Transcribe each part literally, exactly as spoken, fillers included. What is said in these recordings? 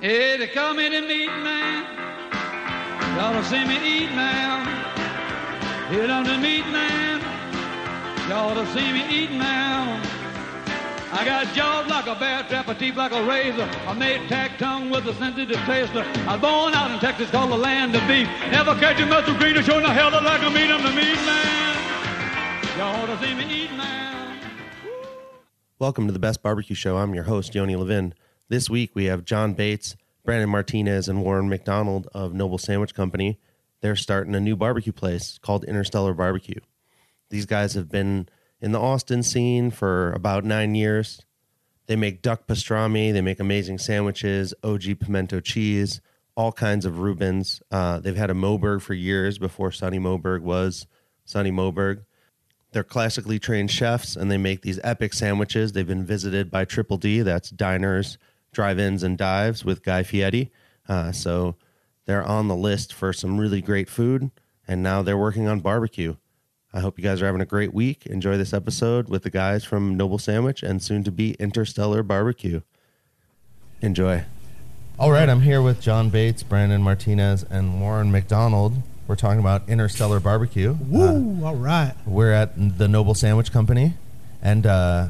Hey, they call me the meat man. Y'all don't see me eat now. Hit on the meat man. Y'all don't see me eat now. I got jaws like a bear trap, a teeth like a razor. I made tack tongue with a sensitive taster. I was born out in Texas, called the land of beef. Never catch a muscle greener, showing the hell like a meat. I'm the meat man. Y'all ought to see me eat now. Welcome to the Best Barbecue Show. I'm your host, Yoni Levin. This week we have John Bates, Brandon Martinez, and Warren McDonald of Noble Sandwich Company. They're starting a new barbecue place called Interstellar Barbecue. These guys have been in the Austin scene for about nine years. They make duck pastrami. They make amazing sandwiches, O G pimento cheese, all kinds of Rubens. Uh, they've had a Moberg for years before Sonny Moberg was Sonny Moberg. They're classically trained chefs, and they make these epic sandwiches. They've been visited by Triple D. That's Diners, Drive Ins and Dives with Guy Fieri. Uh, so they're on the list for some really great food, and now they're working on barbecue. I hope you guys are having a great week. Enjoy this episode with the guys from Noble Sandwich and soon-to-be Interstellar Barbecue. Enjoy. All right, I'm here with John Bates, Brandon Martinez, and Warren McDonald. We're talking about Interstellar Barbecue. Woo, uh, all right. We're at the Noble Sandwich Company. And uh,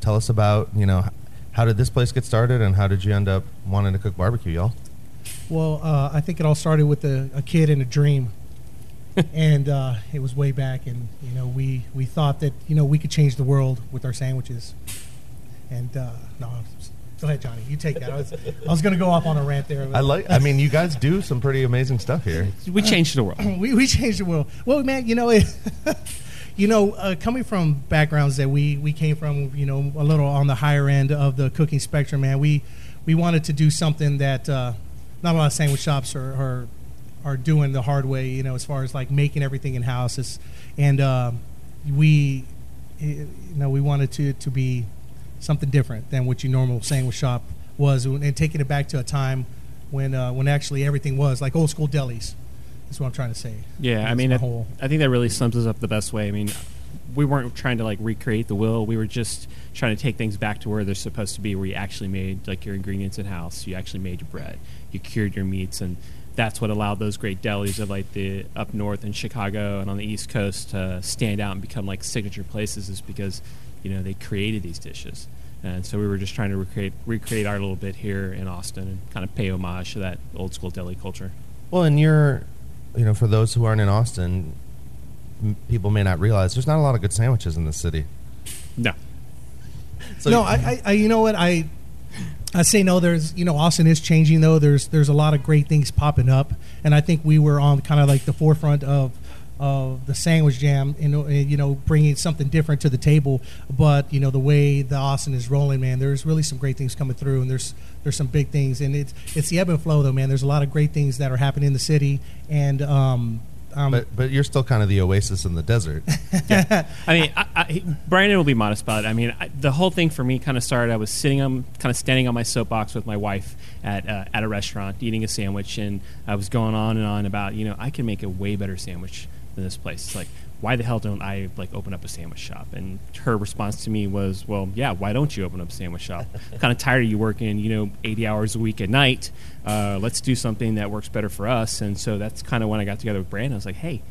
tell us about, you know, how did this place get started and how did you end up wanting to cook barbecue, y'all? Well, uh, I think it all started with a, a kid and a dream. and uh, it was way back, and you know we, we thought that you know we could change the world with our sandwiches. And uh, no, go ahead, Johnny, you take that. I was I was gonna go off on a rant there. I like. I mean, you guys do some pretty amazing stuff here. We changed the world. we we changed the world. Well, man, you know it. you know, uh, coming from backgrounds that we, we came from, you know, a little on the higher end of the cooking spectrum, man. We we wanted to do something that uh, not a lot of sandwich shops or. or are doing the hard way, you know, as far as like making everything in house. And uh, we, you know, we wanted to, to be something different than what your normal sandwich shop was, and taking it back to a time when uh, when actually everything was like old school delis. That's what I'm trying to say. Yeah, That's I mean, whole. I think that really sums us up the best way. I mean, we weren't trying to like recreate the wheel. We were just trying to take things back to where they're supposed to be, where you actually made like your ingredients in house. You actually made your bread. You cured your meats, and that's what allowed those great delis of like the up north in Chicago and on the East Coast to stand out and become like signature places, is because, you know, they created these dishes. And so we were just trying to recreate recreate our little bit here in Austin and kind of pay homage to that old school deli culture. Well, and you're, you know, for those who aren't in Austin, m- people may not realize there's not a lot of good sandwiches in this city. No. So no, I, I, you know what, I... I say no, there's, you know, Austin is changing, though. There's there's a lot of great things popping up. And I think we were on kind of like the forefront of of the sandwich jam, and, and, you know, bringing something different to the table. But, you know, the way the Austin is rolling, man, there's really some great things coming through. And there's there's some big things. And it's, it's the ebb and flow, though, man. There's a lot of great things that are happening in the city. And, um, um but, but you're still kind of the oasis in the desert. yeah. I mean, I, I, Brandon will be modest about it. I mean, I, the whole thing for me kind of started, I was sitting on, kind of standing on my soapbox with my wife at uh, at a restaurant, eating a sandwich, and I was going on and on about, you know, I can make a way better sandwich than this place. It's like, why the hell don't I like open up a sandwich shop? And her response to me was, well, yeah, why don't you open up a sandwich shop? I'm kind of tired of you working, you know, eighty hours a week at night. Uh, let's do something that works better for us. And so that's kind of when I got together with Brandon. I was like, hey,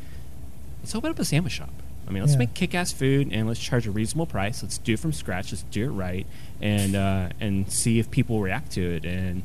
let's open up a sandwich shop. I mean, let's yeah. make kick-ass food, and let's charge a reasonable price. Let's do it from scratch. Let's do it right, and uh, and see if people react to it. And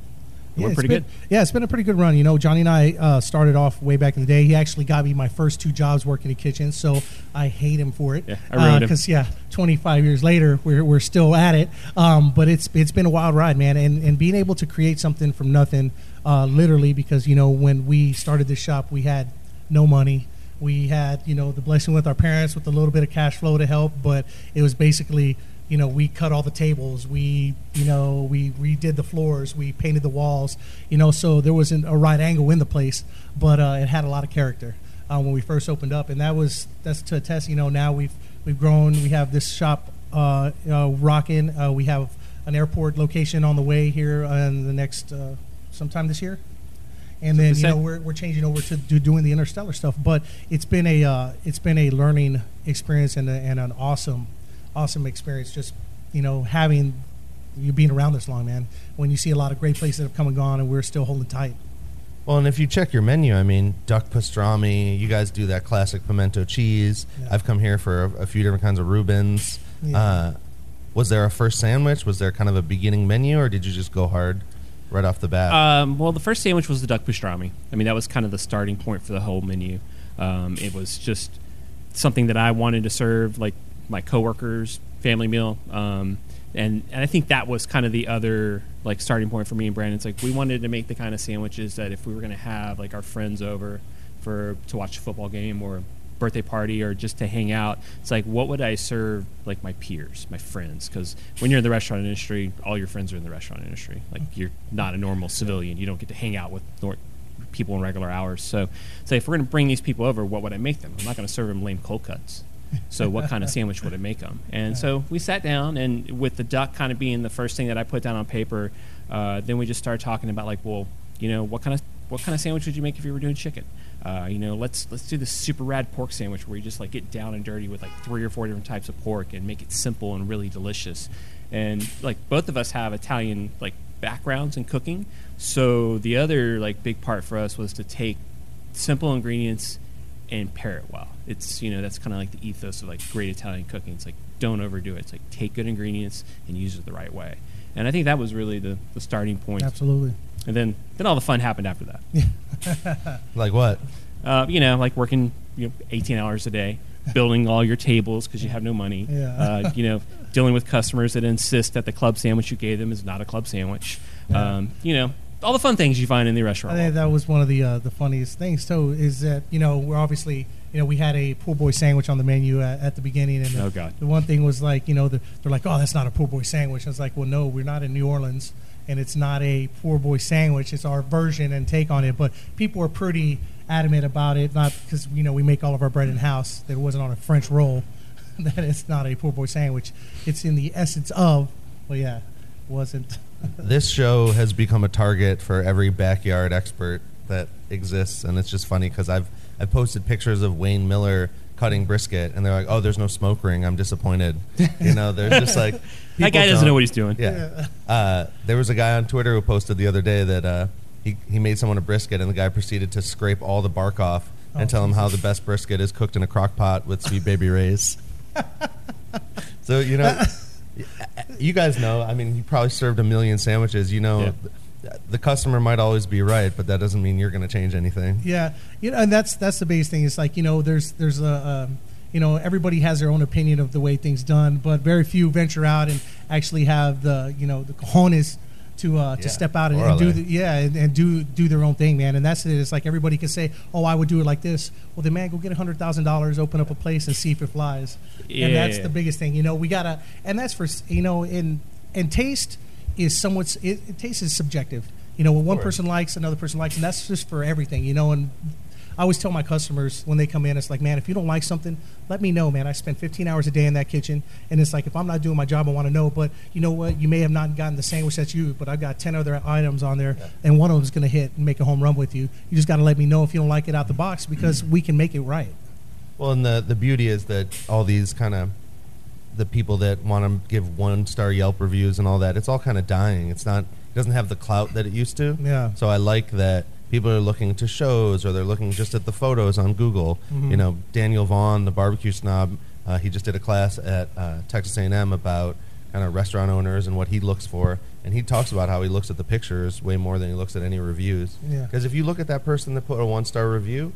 Yeah, we're pretty been, good. Yeah, it's been a pretty good run. You know, Johnny and I uh, started off way back in the day. He actually got me my first two jobs working in the kitchen, so I hate him for it. Yeah, I ruined uh, him. Because, yeah, twenty-five years later, we're we're still at it. Um, but it's it's been a wild ride, man. And, and being able to create something from nothing, uh, literally, because, you know, when we started this shop, we had no money. We had, you know, the blessing with our parents with a little bit of cash flow to help, but it was basically, you know, we cut all the tables, we, you know, we redid the floors, we painted the walls, you know, so there wasn't a right angle in the place, but uh, it had a lot of character uh, when we first opened up. And that was, that's to attest, you know, now we've we've grown, we have this shop uh, uh, rocking, uh, we have an airport location on the way here in the next, uh, sometime this year. And then, you know, we're we're changing over to do, doing the Interstellar stuff, but it's been a, uh, it's been a learning experience and, a, and an awesome Awesome experience, just, you know, having you being around this long, man, when you see a lot of great places that have come and gone and we're still holding tight. Well, and if you check your menu, I mean, duck pastrami, you guys do that classic pimento cheese. Yeah. I've come here for a, a few different kinds of Rubens. Yeah. Uh, was there a first sandwich? Was there kind of a beginning menu, or did you just go hard right off the bat? Um, well, the first sandwich was the duck pastrami. I mean, that was kind of the starting point for the whole menu. Um, it was just something that I wanted to serve, like my coworkers, family meal. Um, and, and I think that was kind of the other... like starting point for me and Brandon. It's like we wanted to make the kind of sandwiches that if we were going to have like our friends over for to watch a football game or a birthday party or just to hang out, it's like what would I serve like my peers, my friends? Because when you're in the restaurant industry, all your friends are in the restaurant industry. Like you're not a normal civilian. You don't get to hang out with nor- people in regular hours. So, so if we're going to bring these people over, what would I make them? I'm not going to serve them lame cold cuts. So what kind of sandwich would it make them? And so we sat down, and with the duck kind of being the first thing that I put down on paper, uh, then we just started talking about like, well, you know, what kind of what kind of sandwich would you make if you were doing chicken? Uh, you know, let's let's do this super rad pork sandwich where you just like get down and dirty with like three or four different types of pork and make it simple and really delicious. And like both of us have Italian like backgrounds in cooking, so the other like big part for us was to take simple ingredients and pair it well. It's, you know, that's kind of like the ethos of like great Italian cooking. It's like don't overdo it. It's like take good ingredients and use it the right way. And I think that was really the, the starting point. Absolutely. And then, then all the fun happened after that. Yeah. Like what? Uh, you know, like working you know eighteen hours a day, building all your tables because you have no money. Yeah. Uh, you know, dealing with customers that insist that the club sandwich you gave them is not a club sandwich. Yeah. Um, you know. All the fun things you find in the restaurant. I think that was one of the uh, the funniest things, too, is that, you know, we're obviously, you know, we had a pool boy sandwich on the menu at, at the beginning. And the, oh, God. The one thing was like, you know, the, they're like, oh, that's not a pool boy sandwich. I was like, well, no, we're not in New Orleans, and it's not a pool boy sandwich. It's our version and take on it. But people are pretty adamant about it, not because, you know, we make all of our bread in-house. That it wasn't on a French roll, that it's not a pool boy sandwich. It's in the essence of, well, yeah, wasn't. This show has become a target for every backyard expert that exists, and it's just funny because I've I posted pictures of Wayne Miller cutting brisket, and they're like, "Oh, there's no smoke ring. I'm disappointed." You know, there's just like that guy doesn't know what he's doing. Yeah, yeah. Uh, there was a guy on Twitter who posted the other day that uh, he he made someone a brisket, and the guy proceeded to scrape all the bark off oh, and tell Jesus. him how the best brisket is cooked in a crock pot with Sweet Baby Ray's. So you know. You guys know, I mean, you probably served a million sandwiches. You know, yeah. The customer might always be right, but that doesn't mean you're going to change anything. Yeah, you know, and that's that's the biggest thing. It's like, you know, there's there's a, um, you know, everybody has their own opinion of the way things done, but very few venture out and actually have the, you know, the cojones to uh, to yeah. step out and, and do the, yeah and, and do do their own thing, man. And that's it. It's like everybody can say, oh, I would do it like this. Well, then, man, go get one hundred thousand dollars, open up a place, and see if it flies. Yeah. And that's the biggest thing. You know, we got to – and that's for – you know, and, and taste is somewhat – it taste is subjective. You know, what one person likes, another person likes, and that's just for everything, you know. And I always tell my customers when they come in, it's like, man, if you don't like something, let me know, man. I spend fifteen hours a day in that kitchen, and it's like, if I'm not doing my job, I want to know. But you know what? You may have not gotten the sandwich that's you, but I've got ten other items on there, yeah. and one of them's going to hit and make a home run with you. You just got to let me know if you don't like it out the box because we can make it right. Well, and the, the beauty is that all these kind of the people that want to give one-star Yelp reviews and all that, it's all kind of dying. It's not, it doesn't have the clout that it used to. Yeah. So I like that. People are looking to shows, or they're looking just at the photos on Google. Mm-hmm. You know, Daniel Vaughn, the barbecue snob, uh, he just did a class at uh, Texas A and M about kind of restaurant owners and what he looks for, and he talks about how he looks at the pictures way more than he looks at any reviews. Because yeah. if you look at that person that put a one-star review,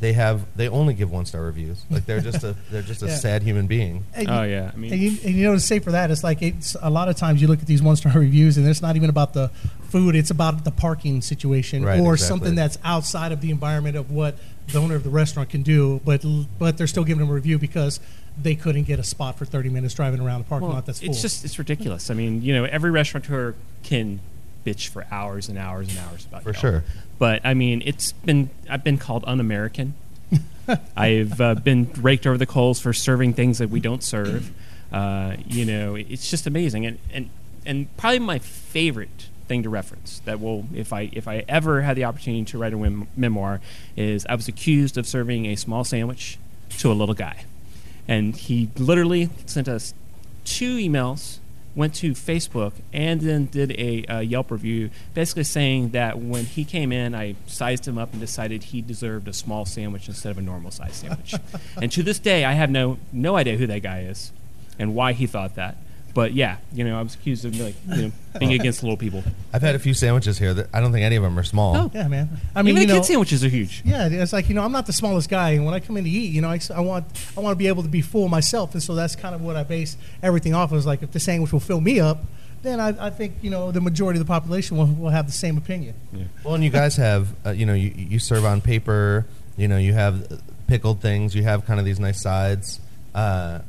they have they only give one-star reviews. Like they're just a they're just a yeah. sad human being. And oh you, yeah, I mean, and you, and you know to say for that, it's like it's a lot of times you look at these one-star reviews, and it's not even about the food; it's about the parking situation right, or exactly. something that's outside of the environment of what the owner of the restaurant can do. But but they're still giving them a review because they couldn't get a spot for thirty minutes driving around the parking well, lot. That's full. It's just it's ridiculous. I mean, you know, every restaurateur can bitch for hours and hours and hours about for Yelp. Sure. But I mean, it's been I've been called un-American. I've uh, been raked over the coals for serving things that we don't serve. Uh, you know, it's just amazing, and and and probably my favorite thing to reference that will, if I if I ever had the opportunity to write a mem- memoir, is I was accused of serving a small sandwich to a little guy, and he literally sent us two emails went to Facebook and then did a uh, Yelp review, basically saying that when he came in, I sized him up and decided he deserved a small sandwich instead of a normal size sandwich. And to this day, I have no no idea who that guy is and why he thought that. But yeah, you know, I was accused of like you know, being against little people. I've had a few sandwiches here that I don't think any of them are small. Oh yeah, man. I mean, even the kid sandwiches are huge. Yeah, it's like you know, I'm not the smallest guy, and when I come in to eat, you know, I, I want I want to be able to be full myself, and so that's kind of what I base everything off of. Is like if the sandwich will fill me up, then I, I think you know the majority of the population will, will have the same opinion. Yeah. Well, and you guys have uh, you know you, you serve on paper, you know, you have pickled things, you have kind of these nice sides. Uh,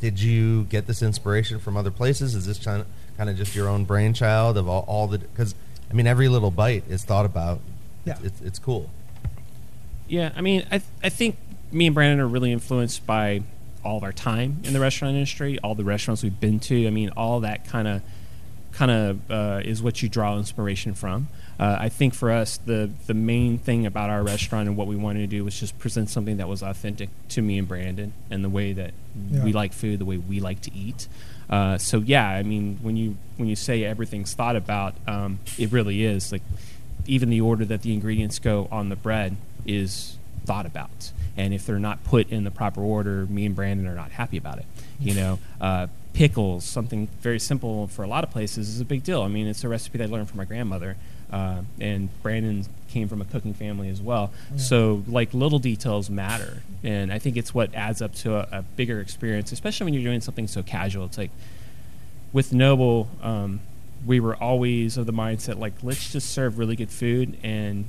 Did you get this inspiration from other places? Is this kind of just your own brainchild of all, all the? Because I mean, every little bite is thought about. Yeah, it's, it's, it's cool. Yeah, I mean, I th- I think me and Brandon are really influenced by all of our time in the restaurant industry, all the restaurants we've been to. I mean, all that kind of kind of uh, is what you draw inspiration from. Uh, I think for us, the the main thing about our restaurant and what we wanted to do was just present something that was authentic to me and Brandon and the way that yeah. we like food, the way we like to eat. Uh, so yeah, I mean, when you when you say everything's thought about, um, it really is. Like even the order that the ingredients go on the bread is thought about, and if they're not put in the proper order, me and Brandon are not happy about it. You know. Uh, Pickles, something very simple for a lot of places, is a big deal. I mean, it's a recipe that I learned from my grandmother, uh, and Brandon came from a cooking family as well. Yeah. So, like, little details matter, and I think it's what adds up to a, a bigger experience, especially when you're doing something so casual. It's like, with Noble, um, we were always of the mindset, like, let's just serve really good food and,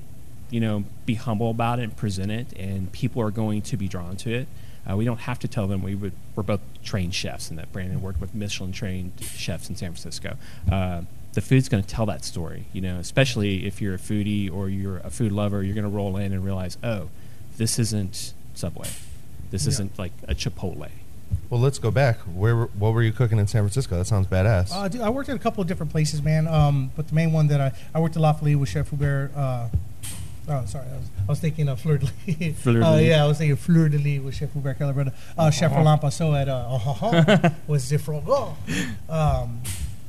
you know, be humble about it and present it, and people are going to be drawn to it. Uh, we don't have to tell them we would, we're both trained chefs and that Brandon worked with Michelin-trained chefs in San Francisco. Uh, the food's going to tell that story, you know, especially if you're a foodie or you're a food lover, you're going to roll in and realize, oh, this isn't Subway. This yeah. isn't like a Chipotle. Well, let's go back. Where, what were you cooking in San Francisco? That sounds badass. Uh, dude, I worked at a couple of different places, man, um, but the main one that I, I worked at La Folie with Chef Hubert uh, Oh, sorry. I was, I was thinking of Fleur de Lis. Fleur de Lis. Uh, yeah, I was thinking Fleur de Lis with Chef Hubert Keller. Uh, uh-huh. Chef Roland Passot at uh, uh-huh, was different. Um,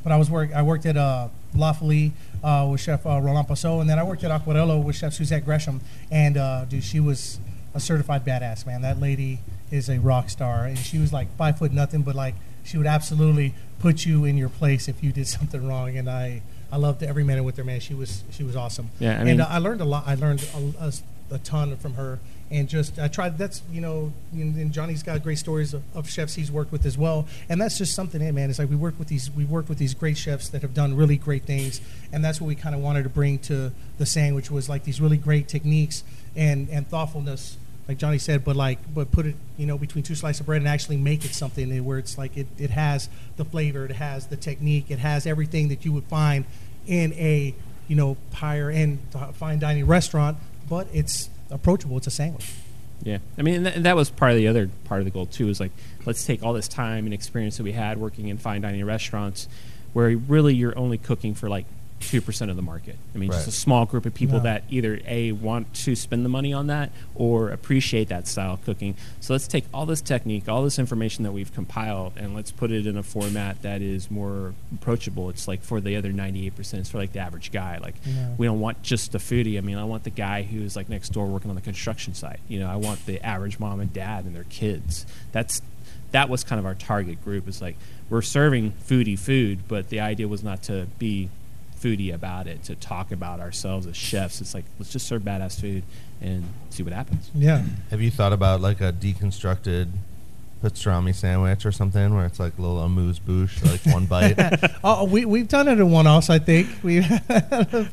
but I was work. I worked at uh, La Folie uh, with Chef uh, Roland Passot, and then I worked at Aquarello with Chef Suzette Gresham. And uh, dude, she was a certified badass, man. That lady is a rock star, and she was like five foot nothing, but like she would absolutely put you in your place if you did something wrong. And I. I loved every minute with her, man. She was she was awesome. Yeah, I mean, and uh, I learned a lot. I learned a, a, a ton from her, and just I tried. That's you know, and Johnny's got great stories of, of chefs he's worked with as well, and that's just something, hey, man. It's like we work with these we work with these great chefs that have done really great things, and that's what we kind of wanted to bring to the sandwich was like these really great techniques and, and thoughtfulness, like Johnny said, but like but put it you know between two slices of bread and actually make it something where it's like it, it has the flavor, it has the technique, it has everything that you would find in a you know higher end fine dining restaurant, but it's approachable. It's a sandwich. Yeah, I mean and that, and that was part of the other part of the goal too. Is like let's take all this time and experience that we had working in fine dining restaurants, where really you're only cooking for like two percent of the market. I mean, right. just a small group of people yeah. that either A, want to spend the money on that or appreciate that style of cooking. So let's take all this technique, all this information that we've compiled, and let's put it in a format that is more approachable. It's like for the other ninety-eight percent, it's for like the average guy. Like yeah. we don't want just the foodie. I mean, I want the guy who's like next door working on the construction site. You know, I want the average mom and dad and their kids. That's that was kind of our target group. It's like we're serving foodie food, but the idea was not to be foodie about it, to talk about ourselves as chefs. It's like let's just serve badass food and see what happens. Yeah. Have you thought about like a deconstructed pastrami sandwich or something where it's like a little amuse bouche, like one bite? oh, we we've done it in one offs. I think we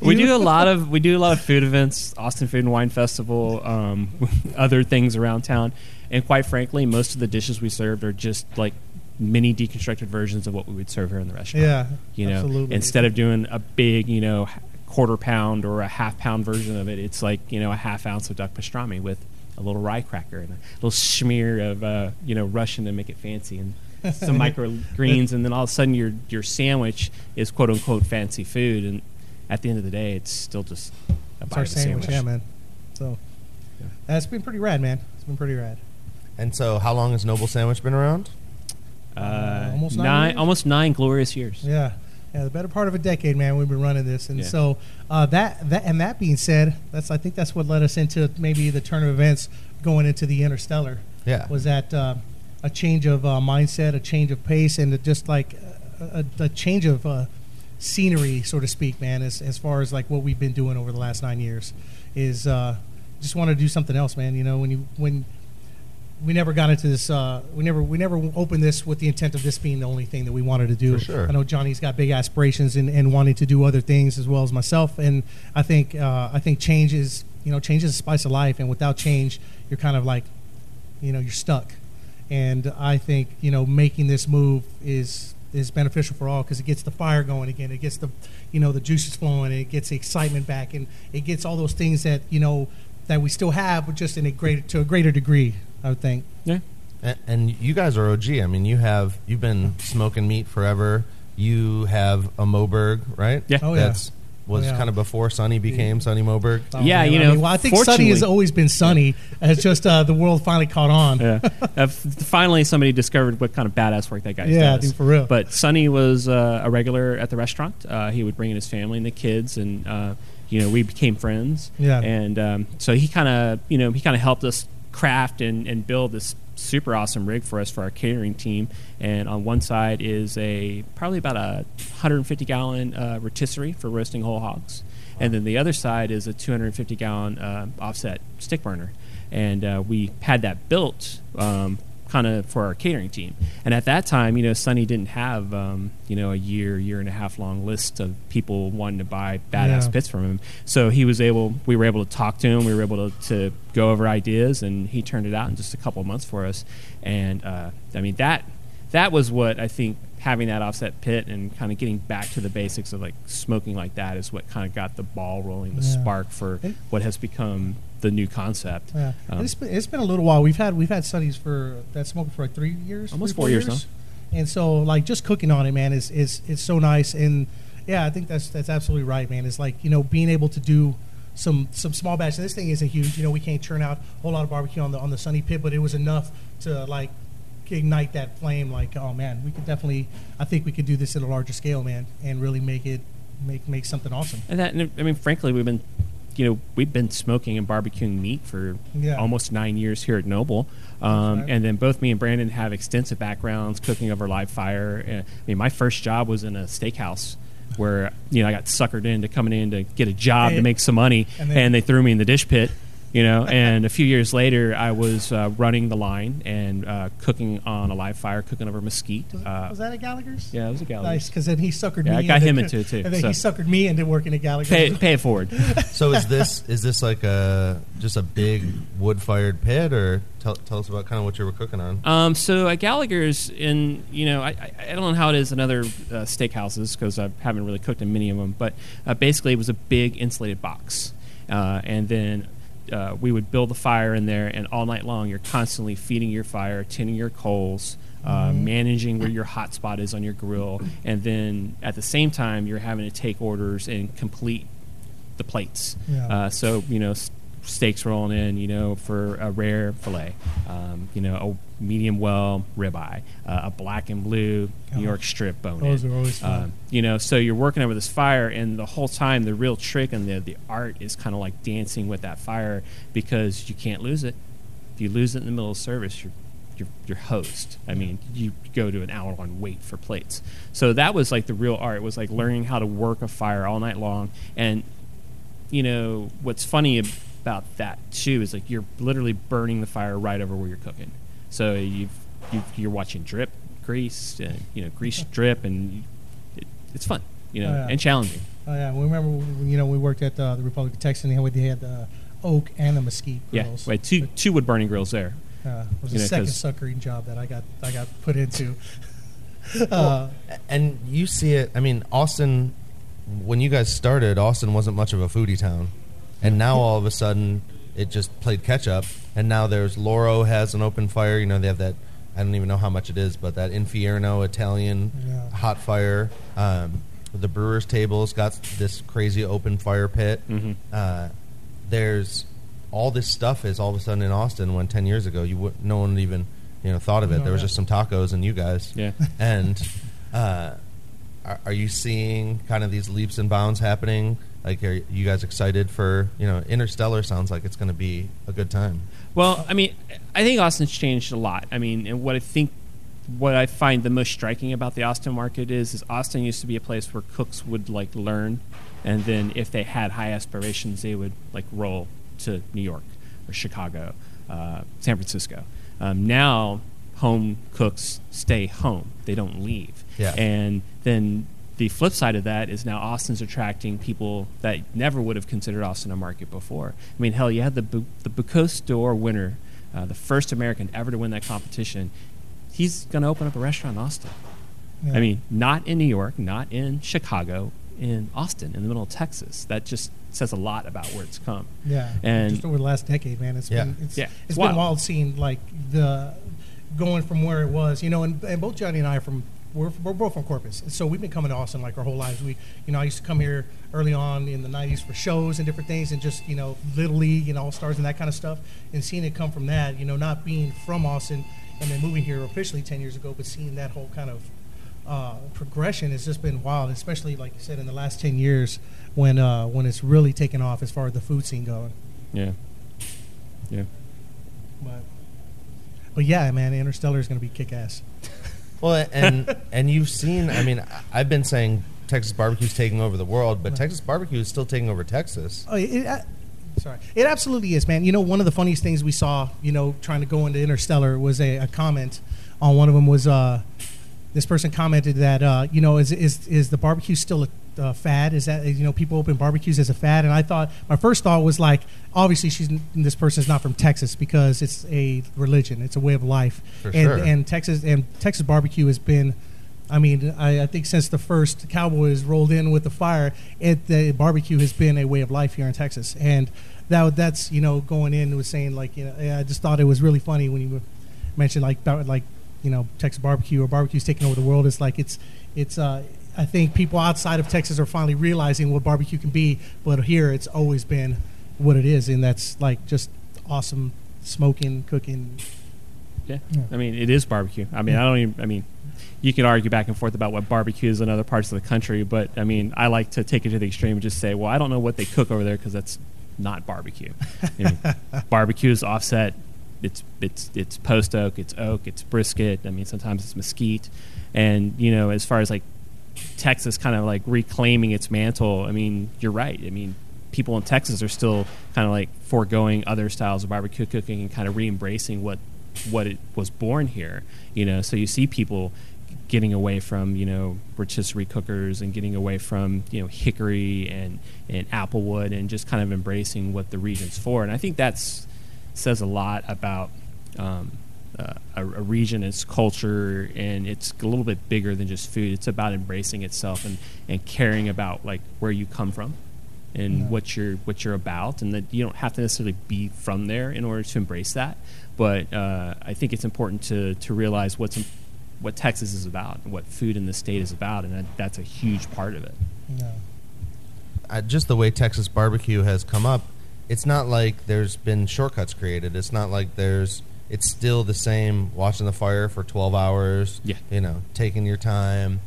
we do a lot of we do a lot of food events, Austin Food and Wine Festival, um, other things around town, and quite frankly, most of the dishes we served are just like mini deconstructed versions of what we would serve here in the restaurant. Yeah, you know, absolutely. Instead of doing a big, you know, quarter pound or a half pound version of it, it's like, you know, a half ounce of duck pastrami with a little rye cracker and a little smear of, uh, you know, Russian to make it fancy and some microgreens, and then all of a sudden your your sandwich is quote unquote fancy food, and at the end of the day, it's still just a bite of sandwich. sandwich. Yeah, man. So yeah. that's been pretty rad, man. It's been pretty rad. And so, how long has Noble Sandwich been around? Uh, almost nine, nine almost nine glorious years. Yeah. Yeah, the better part of a decade, man, we've been running this. And yeah. so uh, that, that and that being said, that's I think that's what led us into maybe the turn of events going into the Interstellar. Yeah. Was that uh, a change of uh, mindset, a change of pace, and just like a, a, a change of uh, scenery, so to speak, man, as, as far as like what we've been doing over the last nine years is uh, just want to do something else, man. You know, when you when we never got into this. Uh, we never we never opened this with the intent of this being the only thing that we wanted to do. For sure. I know Johnny's got big aspirations and, and wanting to do other things as well as myself. And I think uh, I think change is you know change is the spice of life. And without change, you're kind of like, you know, you're stuck. And I think you know making this move is is beneficial for all because it gets the fire going again. It gets the you know the juices flowing. And it gets the excitement back, and it gets all those things that you know that we still have, but just in a greater to a greater degree. I would think. Yeah. And, and you guys are O G. I mean, you have, you've been smoking meat forever. You have a Moberg, right? Yeah. Oh, yeah. That's was oh, yeah. kind of before Sonny became yeah. Sonny Moberg. Oh, yeah, man. you know. I mean, well, I think Sonny has always been Sonny. It's just uh, the world finally caught on. Yeah. uh, finally, somebody discovered what kind of badass work that guy yeah, does. Yeah, dude, for real. But Sonny was uh, a regular at the restaurant. Uh, he would bring in his family and the kids and, uh, you know, we became friends. Yeah. And um, so he kind of, you know, he kind of helped us craft and, and build this super awesome rig for us for our catering team. And on one side is a probably about a one hundred fifty gallon uh, rotisserie for roasting whole hogs, and then the other side is a two hundred fifty gallon uh, offset stick burner. And uh, we had that built um, kind of for our catering team. And at that time, you know, Sonny didn't have um, you know a year, year and a half long list of people wanting to buy badass yeah. pits from him. So he was able, we were able to talk to him. We were able to. to go over ideas, and he turned it out in just a couple of months for us. And uh, I mean that that was what I think having that offset pit and kind of getting back to the basics of like smoking like that is what kind of got the ball rolling, the yeah. spark for it, what has become the new concept. Yeah. Um, it's, been, it's been a little while. We've had we've had studies for that smoking for like three years, almost three, four, four years, years now. And so like just cooking on it, man, is is it's so nice. And yeah, I think that's that's absolutely right, man. It's like you know being able to do. Some some small batch. And this thing isn't huge. You know, we can't churn out a whole lot of barbecue on the on the Sunny pit, but it was enough to like ignite that flame. Like, oh man, we could definitely. I think we could do this at a larger scale, man, and really make it make make something awesome. And that, I mean, frankly, we've been, you know, we've been smoking and barbecuing meat for yeah. almost nine years here at Noble. Um, right. And then both me and Brandon have extensive backgrounds cooking over live fire. And, I mean, my first job was in a steakhouse. Where you know I got suckered into coming in to get a job and, to make some money, and, then, and they threw me in the dish pit, you know. And a few years later, I was uh, running the line and uh, cooking on a live fire, cooking over mesquite. Was, uh, was that at Gallagher's? Yeah, it was at Gallagher's. Nice, because then he suckered yeah, me. I got him into it too. And then so. he suckered me into working at Gallagher's. Pay, pay it forward. So is this is this like a just a big wood fired pit, or tell tell us about kind of what you were cooking on? Um, so at Gallagher's, in you know, I I don't know how it is in other uh, steakhouses because I haven't really cooked in many of them, but uh, basically it was a big insulated box, uh, and then. Uh, we would build the fire in there, and all night long you're constantly feeding your fire, tending your coals, uh, mm-hmm. managing where your hot spot is on your grill, and then at the same time you're having to take orders and complete the plates. Yeah. Uh, so you know steaks rolling in, you know for a rare fillet, um, you know a medium well ribeye, uh, a black and blue Gosh. New York strip bone. Those in. Are always fun. Um, you know, so you're working over this fire, and the whole time the real trick and the the art is kind of like dancing with that fire because you can't lose it. If you lose it in the middle of service, you're you're, you're hosed. I mean, you go to an hour on wait for plates. So that was like the real art. It was like learning how to work a fire all night long. And you know what's funny about that too is like you're literally burning the fire right over where you're cooking. So you've, you've, you're watching drip, grease, uh, you know, grease drip, and it, it's fun, you know, oh, yeah. and challenging. Oh yeah, we remember, when, you know, we worked at uh, the Republic of Texas, and they had the oak and the mesquite grills. Yeah, right, two two wood burning grills there. Uh, it was the second suckering job that I got I got put into. uh, well, and you see it. I mean, Austin, when you guys started, Austin wasn't much of a foodie town, and now all of a sudden. It just played catch up, and now there's Loro has an open fire. You know, they have that, I don't even know how much it is, but that Infierno Italian yeah. hot fire. Um, the Brewer's Table's got this crazy open fire pit. Mm-hmm. Uh, there's all this stuff is all of a sudden in Austin when ten years ago, you would, no one would even, you know, thought of it. There was just some tacos and you guys. Yeah. And uh, are you seeing kind of these leaps and bounds happening? Like, are you guys excited for, you know, Interstellar sounds like it's going to be a good time. Well, I mean, I think Austin's changed a lot. I mean, and what I think, what I find the most striking about the Austin market is, is Austin used to be a place where cooks would, like, learn. And then if they had high aspirations, they would, like, roll to New York or Chicago, uh, San Francisco. Um, now, home cooks stay home. They don't leave. Yeah. And then the flip side of that is now Austin's attracting people that never would have considered Austin a market before. I mean, hell, you had the Bu- the Bocuse d'Or winner, uh, the first American ever to win that competition. He's going to open up a restaurant in Austin. Yeah. I mean, not in New York, not in Chicago, in Austin, in the middle of Texas. That just says a lot about where it's come. Yeah, and just over the last decade, man, it's yeah. been it's, yeah. it's, it's wild. been wild seeing like the going from where it was, you know, and, and both Johnny and I are from. We're, we're both from Corpus, so we've been coming to Austin like our whole lives. We, you know, I used to come here early on in the nineties for shows and different things, and just, you know, Little League and All Stars and that kind of stuff, and seeing it come from that, you know, not being from Austin and then moving here officially ten years ago, but seeing that whole kind of uh, progression has just been wild, especially like you said in the last ten years when uh, when it's really taken off as far as the food scene going. Yeah. Yeah. But but yeah, man, Interstellar is going to be kick ass. Well, and and you've seen, I mean, I've been saying Texas barbecue's taking over the world, but Texas barbecue is still taking over Texas. Oh, it, it, I, sorry. It absolutely is, man. You know, one of the funniest things we saw, you know, trying to go into Interstellar was a, a comment on one of them was uh, this person commented that, uh, you know, is is is the barbecue still a Uh, fad? Is that, you know, people open barbecues as a fad? And I thought, my first thought was like, obviously she's this person's not from Texas because it's a religion, it's a way of life. For and sure. and Texas and Texas barbecue has been, I mean, I, I think since the first Cowboys rolled in with the fire, it the barbecue has been a way of life here in Texas. And that that's you know going in was saying like, you know, I just thought it was really funny when you mentioned like about like you know Texas barbecue or barbecues taking over the world. It's like it's it's uh. I think people outside of Texas are finally realizing what barbecue can be, but here it's always been what it is, and that's like just awesome smoking, cooking. Yeah, yeah. I mean, it is barbecue. I mean, yeah. I don't even, I mean, you could argue back and forth about what barbecue is in other parts of the country, but I mean, I like to take it to the extreme and just say, well, I don't know what they cook over there because that's not barbecue. I mean, barbecue is offset. It's it's it's post oak, it's oak, it's brisket. I mean, sometimes it's mesquite, and you know, as far as like Texas kind of like reclaiming its mantle. I mean, you're right. I mean, people in Texas are still kind of like foregoing other styles of barbecue cooking and kind of re-embracing what what it was born here. You know, so you see people getting away from, you know, rotisserie cookers and getting away from, you know, hickory and and applewood and just kind of embracing what the region's for. And I think that's says a lot about um Uh, a, a region, its culture, and it's a little bit bigger than just food. It's about embracing itself and, and caring about like where you come from and yeah. what you're what you're about, and that you don't have to necessarily be from there in order to embrace that. But uh, I think it's important to to realize what's what Texas is about and what food in the state is about, and that, that's a huge part of it. Yeah. Uh, just the way Texas barbecue has come up, it's not like there's been shortcuts created. It's not like there's It's still the same, watching the fire for twelve hours, yeah. you know, taking your time,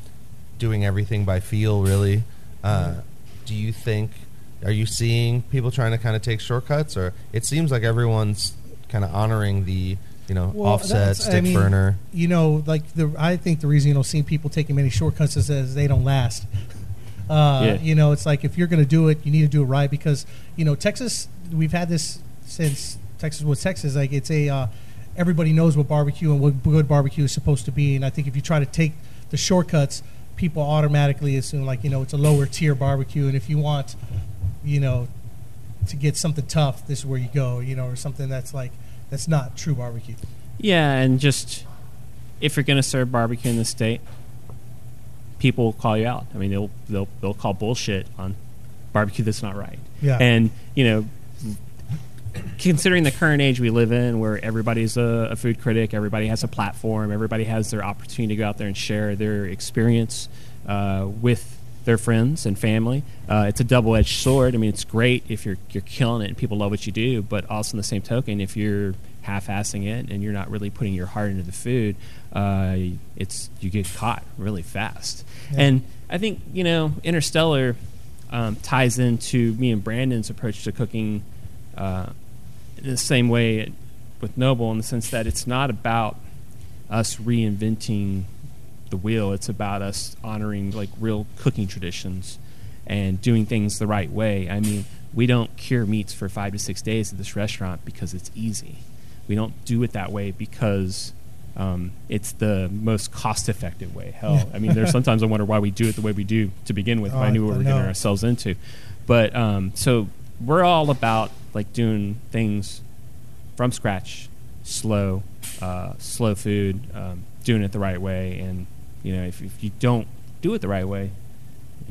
doing everything by feel, really. Uh, yeah. Do you think, are you seeing people trying to kind of take shortcuts? Or it seems like everyone's kind of honoring the, you know, well, offset, stick I mean, burner. You know, like, the, I think the reason you don't see people taking many shortcuts is as they don't last. Uh, yeah. You know, it's like if you're going to do it, you need to do it right because, you know, Texas, we've had this since Texas was Texas. Like, it's a... Uh, Everybody knows what barbecue and what good barbecue is supposed to be, and I think if you try to take the shortcuts, people automatically assume, like, you know, it's a lower tier barbecue, and if you want, you know, to get something tough, this is where you go, you know, or something that's like, that's not true barbecue. Yeah, and just, if you're going to serve barbecue in the state, people will call you out. I mean, they'll they'll they'll call bullshit on barbecue that's not right. Yeah. And, you know, considering the current age we live in where everybody's a, a food critic, everybody has a platform, everybody has their opportunity to go out there and share their experience uh, with their friends and family. Uh, it's a double-edged sword. I mean, it's great if you're you're killing it and people love what you do, but also in the same token, if you're half-assing it and you're not really putting your heart into the food, uh, it's you get caught really fast. Yeah. And I think, you know, Interstellar um, ties into me and Brandon's approach to cooking uh, in the same way it, with Noble, in the sense that it's not about us reinventing the wheel. It's about us honoring like real cooking traditions and doing things the right way. I mean, we don't cure meats for five to six days at this restaurant because it's easy. We don't do it that way because um, it's the most cost-effective way. Hell, I mean, there's sometimes I wonder why we do it the way we do to begin with. Oh, if I knew what I we're know. getting ourselves into. But um, so we're all about like doing things from scratch, slow, uh, slow food, um, doing it the right way. And, you know, if, if you don't do it the right way,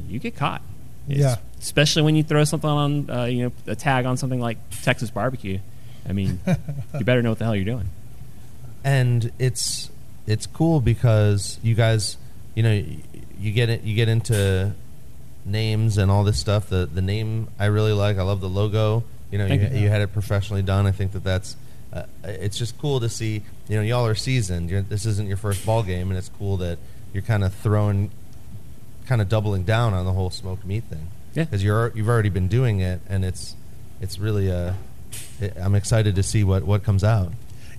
you get caught. It's, yeah. Especially when you throw something on, uh, you know, a tag on something like Texas barbecue. I mean, you better know what the hell you're doing. And it's it's cool because you guys, you know, you get it, you get into names and all this stuff. The the name I really like. I love the logo. You know, you, you had it professionally done. I think that that's. Uh, it's just cool to see. You know, y'all are seasoned. You're, this isn't your first ball game, and it's cool that you're kind of throwing, kind of doubling down on the whole smoked meat thing. Yeah, because you're you've already been doing it, and it's it's really a. I'm excited to see what, what comes out.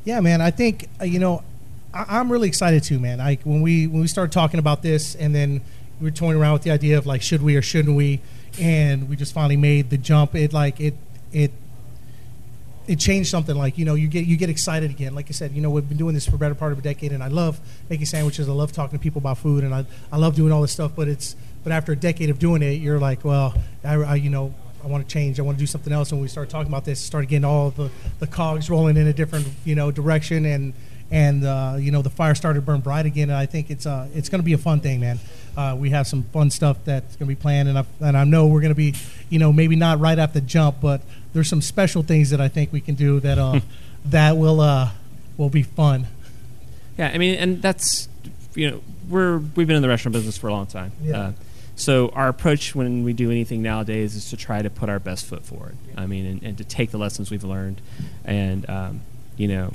Yeah, man. I think, you know, I, I'm really excited too, man. Like when we when we started talking about this, and then we were toying around with the idea of like, should we or shouldn't we? And we just finally made the jump. It like it it it changed something. Like, you know, you get you get excited again. Like I said, you know, we've been doing this for a better part of a decade, and I love making sandwiches. I love talking to people about food, and I I love doing all this stuff. But it's but after a decade of doing it, you're like, well, I, I you know. I want to change. I want to do something else. And when we started talking about this, started getting all the, the cogs rolling in a different, you know, direction, and and uh, you know, the fire started to burn bright again. And I think it's uh it's going to be a fun thing, man. Uh, we have some fun stuff that's going to be planned, and I and I know we're going to be, you know, maybe not right after the jump, but there's some special things that I think we can do that uh that will uh will be fun. Yeah, I mean, and that's, you know, we're we've been in the restaurant business for a long time. Yeah. Uh, So our approach when we do anything nowadays is to try to put our best foot forward. I mean, and, and to take the lessons we've learned and, um, you know,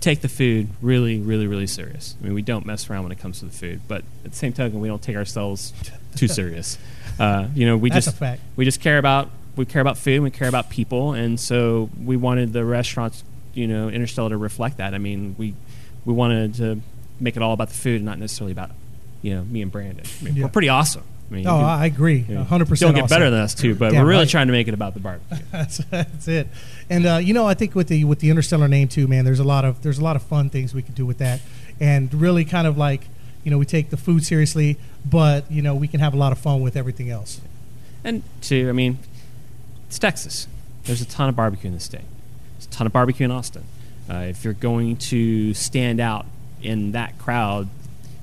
take the food really, really, really serious. I mean, we don't mess around when it comes to the food. But at the same token, we don't take ourselves too serious. Uh, you know, we That's just a fact. we just care about we care about food. And we care about people. And so we wanted the restaurants, you know, Interstellar to reflect that. I mean, we we wanted to make it all about the food and not necessarily about, you know, me and Brandon. I mean, yeah. We're pretty awesome. I mean, oh, can, I agree, one hundred percent. Don't get better than us too, but Damn we're really right. trying to make it about the barbecue. that's, that's it. And uh, you know, I think with the with the Interstellar name too, man. There's a lot of there's a lot of fun things we could do with that, and really kind of like, you know, we take the food seriously, but you know, we can have a lot of fun with everything else. And too, I mean, it's Texas. There's a ton of barbecue in the state. There's a ton of barbecue in Austin. Uh, if you're going to stand out in that crowd,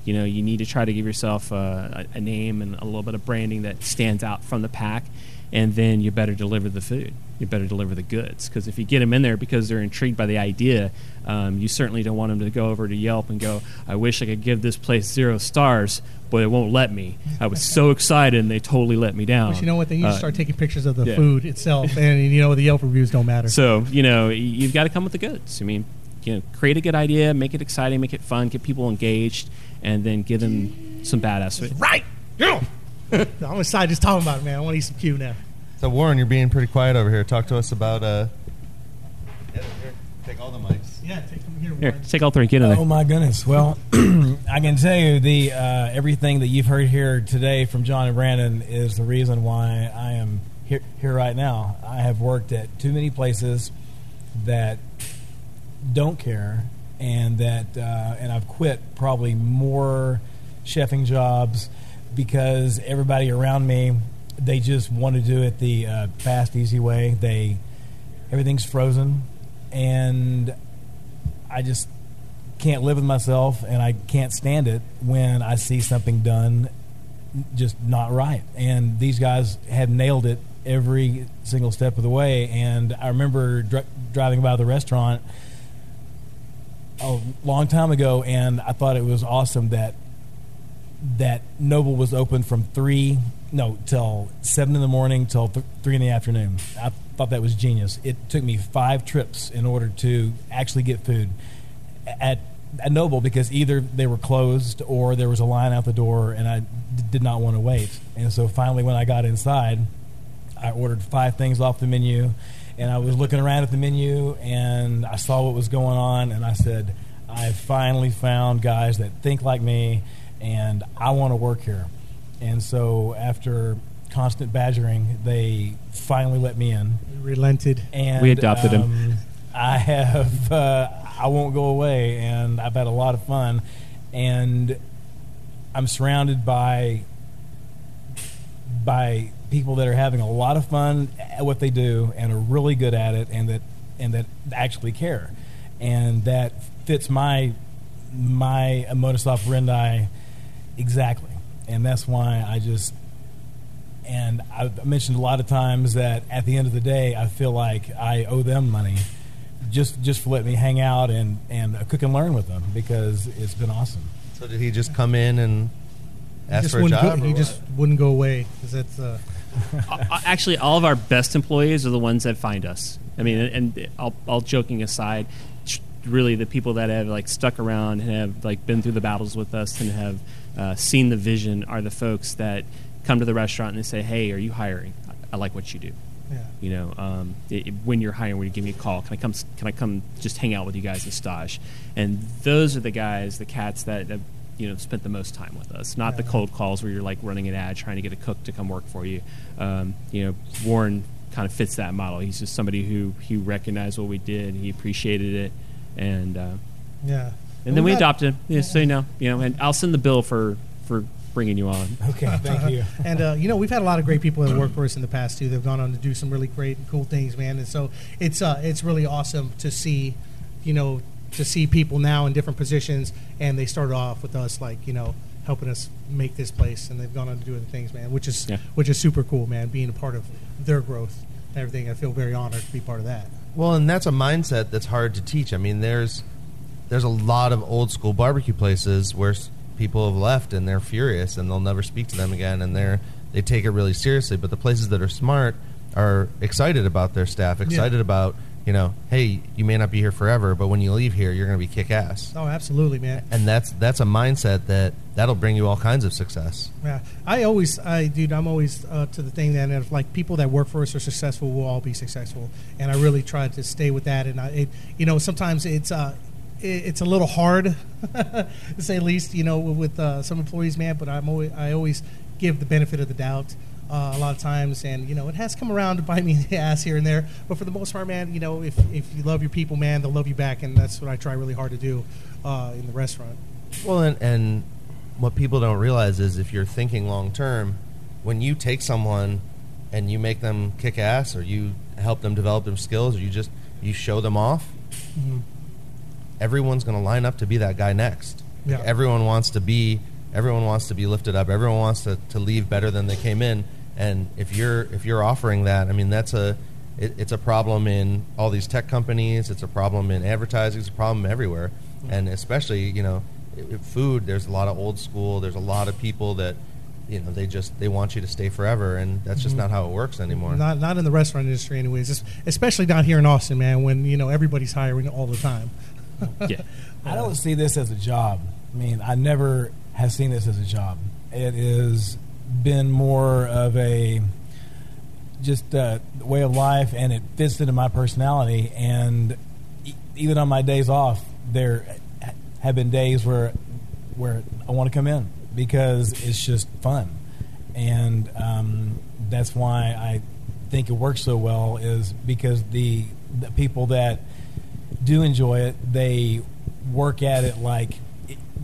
you know, you need to try to give yourself a, a name and a little bit of branding that stands out from the pack, and then you better deliver the food. You better deliver the goods, because if you get them in there because they're intrigued by the idea, um, you certainly don't want them to go over to Yelp and go, I wish I could give this place zero stars, but it won't let me. I was so excited, and they totally let me down. But you know what? They need to start taking pictures of the yeah. food itself, and, you know, the Yelp reviews don't matter. So, you know, you've got to come with the goods. I mean, you know, create a good idea, make it exciting, make it fun, get people engaged, and then give them some badass food. Right! Yeah. I'm excited just talking about it, man. I want to eat some Q now. So, Warren, you're being pretty quiet over here. Talk to us about... Uh... Yeah, here, take all the mics. Yeah, take them here, Warren. Here, take all three. Get in there. Oh, my goodness. Well, I can tell you the uh, everything that you've heard here today from John and Brandon is the reason why I am here, here right now. I have worked at too many places that don't care, and that uh, and I've quit probably more chefing jobs because everybody around me, they just want to do it the uh, fast, easy way. They everything's frozen, and I just can't live with myself, and I can't stand it when I see something done just not right. And these guys have nailed it every single step of the way. And I remember dr- driving by the restaurant a long time ago, and I thought it was awesome that that Noble was open from three no, till seven in the morning, till th- three in the afternoon. I thought that was genius. It took me five trips in order to actually get food at at Noble, because either they were closed or there was a line out the door, and I d- did not want to wait. And so finally, when I got inside, I ordered five things off the menu, and I was looking around at the menu, and I saw what was going on, and I said, I finally found guys that think like me, and I want to work here. And so after constant badgering, they finally let me in. We relented. And, we adopted um, him. I have, uh, I won't go away, and I've had a lot of fun. And I'm surrounded by by people that are having a lot of fun at what they do and are really good at it, and that and that actually care. And that fits my my modus operandi exactly. And that's why I just, and I've mentioned a lot of times that at the end of the day, I feel like I owe them money just just for letting me hang out and, and cook and learn with them, because it's been awesome. So did he just come in and ask for a job? Go, he what? just wouldn't go away. Cause that's, uh... Actually, all of our best employees are the ones that find us. I mean, and all, all joking aside, really the people that have like stuck around and have like been through the battles with us and have uh, seen the vision are the folks that come to the restaurant and they say, "Hey, are you hiring? I, I like what you do." Yeah. You know, um, it, it, when you're hiring, when you give me a call, can I come? Can I come just hang out with you guys and stash? And those are the guys, the cats that have, you know, spent the most time with us. Not yeah. the cold calls where you're like running an ad trying to get a cook to come work for you. Um, you know, Warren kind of fits that model. He's just somebody who he recognized what we did, he appreciated it, and uh, yeah. And then we adopted him, yeah, so you know, you know, and I'll send the bill for, for bringing you on. Okay, thank you. And, uh, you know, we've had a lot of great people in the workforce in the past, too. They've gone on to do some really great and cool things, man. And so it's uh, it's really awesome to see, you know, to see people now in different positions, and they started off with us, like, you know, helping us make this place, and they've gone on to do other things, man, which is yeah. which is super cool, man, being a part of their growth and everything. I feel very honored to be part of that. Well, and that's a mindset that's hard to teach. I mean, there's... There's a lot of old school barbecue places where people have left and they're furious and they'll never speak to them again, and they're they take it really seriously. But the places that are smart are excited about their staff, excited yeah. about, you know, hey, you may not be here forever, but when you leave here, you're going to be kick ass. Oh, absolutely, man. And that's that's a mindset that that'll bring you all kinds of success. Yeah, I always, I dude, I'm always uh, to the thing that if like people that work for us are successful, we'll all be successful. And I really try to stay with that. And I, it, you know, sometimes it's. Uh, It's a little hard, to say least, you know, with uh, some employees, man. But I'm always, I always give the benefit of the doubt uh, a lot of times, and you know, it has come around to bite me in the ass here and there. But for the most part, man, you know, if if you love your people, man, they'll love you back, and that's what I try really hard to do uh, in the restaurant. Well, and, and what people don't realize is if you're thinking long term, when you take someone and you make them kick ass, or you help them develop their skills, or you just you show them off. Mm-hmm. Everyone's going to line up to be that guy next. Yeah. Everyone wants to be, everyone wants to be lifted up. Everyone wants to, to leave better than they came in. And if you're if you're offering that, I mean, that's a it, it's a problem in all these tech companies. It's a problem in advertising. It's a problem everywhere. Mm-hmm. And especially, you know, food. There's a lot of old school. There's a lot of people that, you know, they just they want you to stay forever, and that's just mm-hmm. not how it works anymore. Not not in the restaurant industry, anyways. It's especially not here in Austin, man. When you know everybody's hiring all the time. Yeah. I don't see this as a job. I mean, I never have seen this as a job. It has been more of a just a way of life, and it fits into my personality. And even on my days off, there have been days where where I want to come in because it's just fun. And um, that's why I think it works so well, is because the, the people that do enjoy it, they work at it like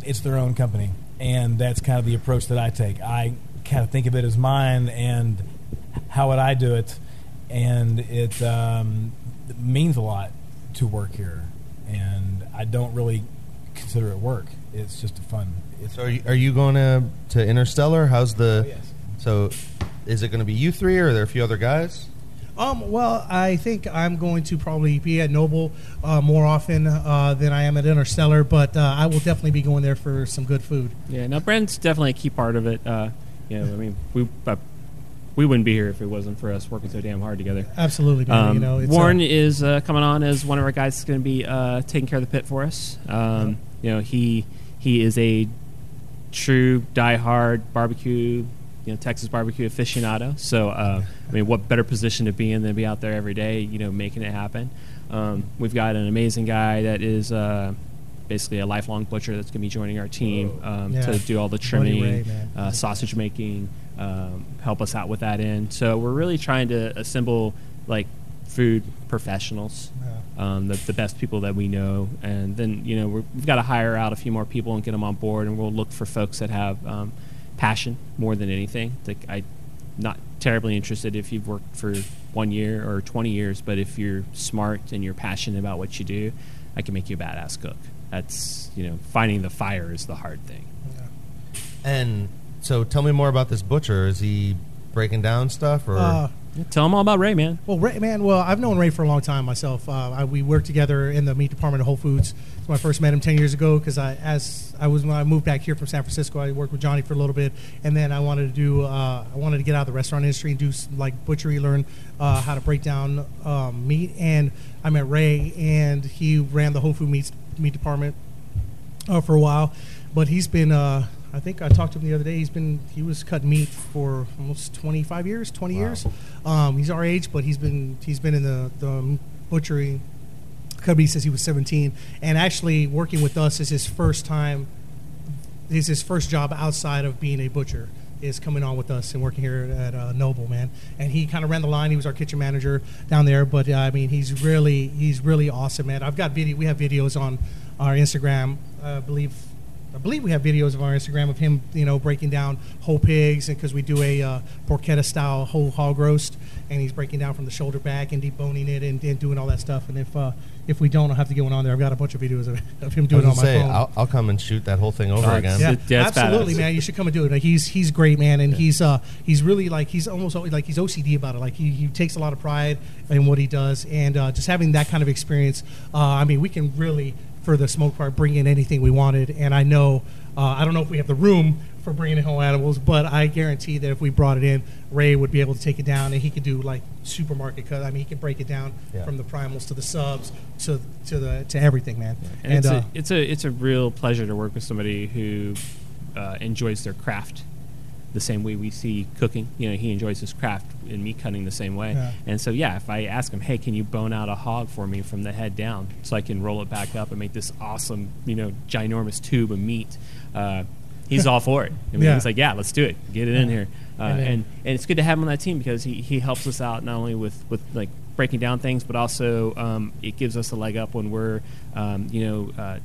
it's their own company. And that's kind of the approach that I take. I kind of think of it as mine, and how would I do it? And it um, means a lot to work here, and I don't really consider it work. It's just a fun. It's so are you, are you going to to Interstellar? How's the? Oh, yes. So is it going to be you three, or are there a few other guys? Um, well, I think I'm going to probably be at Noble uh, more often uh, than I am at Interstellar, but uh, I will definitely be going there for some good food. Yeah, now Brent's definitely a key part of it. Uh, you know, I mean, we uh, we wouldn't be here if it wasn't for us working so damn hard together. Absolutely. Man, um, you know, it's Warren a- is uh, coming on as one of our guys that's going to be uh, taking care of the pit for us. Um, yep. You know, he he is a true diehard barbecue, you know, Texas barbecue aficionado. So, uh, I mean, what better position to be in than to be out there every day, you know, making it happen. Um, we've got an amazing guy that is uh, basically a lifelong butcher that's going to be joining our team um, yeah. to do all the trimming, Ray, uh, sausage making, um, help us out with that end. So we're really trying to assemble, like, food professionals, yeah. um, the, the best people that we know. And then, you know, we're, we've got to hire out a few more people and get them on board, and we'll look for folks that have um, passion more than anything. Like, I'm not terribly interested if you've worked for one year or twenty years, but if you're smart and you're passionate about what you do, I can make you a badass cook. That's, you know, finding the fire is the hard thing. Yeah. And so tell me more about this butcher. Is he breaking down stuff, or... Uh. Tell them all about Ray, man. Well, Ray, man, well, I've known Ray for a long time myself. Uh, I, we worked together in the meat department at Whole Foods. That's when I first met him ten years ago, because I, as I was when I moved back here from San Francisco, I worked with Johnny for a little bit, and then I wanted to do, uh, I wanted to get out of the restaurant industry and do some, like, butchery, learn uh, how to break down um, meat. And I met Ray, and he ran the Whole Foods meat meat department uh, for a while, but he's been. Uh, I think I talked to him the other day. He's been, he was cutting meat for almost twenty-five years, twenty wow. years. Um, he's our age, but he's been, he's been in the, the butchery company since he was seventeen. And actually working with us is his first time, is his first job outside of being a butcher, is coming on with us and working here at uh, Noble, man. And he kind of ran the line. He was our kitchen manager down there. But, uh, I mean, he's really, he's really awesome, man. I've got video, we have videos on our Instagram, I believe, I believe we have videos of our Instagram of him, you know, breaking down whole pigs, and because we do a uh, porchetta-style whole hog roast, and he's breaking down from the shoulder back and deboning it and, and doing all that stuff. And if uh, if we don't, I'll have to get one on there. I've got a bunch of videos of, of him doing it on my say, phone. I'll, I'll come and shoot that whole thing over uh, again. Yeah, yeah, absolutely, badass. Man. You should come and do it. Like, he's he's great, man, and yeah. he's uh, he's really like he's almost like he's O C D about it. Like he, he takes a lot of pride in what he does, and uh, just having that kind of experience. Uh, I mean, we can really. For the smoke part, bring in anything we wanted. And I know, uh, I don't know if we have the room for bringing in whole animals, but I guarantee that if we brought it in, Ray would be able to take it down, and he could do like supermarket cut. I mean, he could break it down yeah. from the primals to the subs to to the to everything, man. Yeah. And, and it's, uh, a, it's a it's a real pleasure to work with somebody who uh, enjoys their craft the same way we see cooking. You know, he enjoys his craft and me cutting the same way. Yeah. And so, yeah, if I ask him, hey, can you bone out a hog for me from the head down so I can roll it back up and make this awesome, you know, ginormous tube of meat, uh, he's all for it. I mean, yeah. he's like, yeah, let's do it. Get it yeah. in here. Uh, and, and and it's good to have him on that team, because he, he helps us out not only with, with like, breaking down things, but also um, it gives us a leg up when we're, um, you know, uh,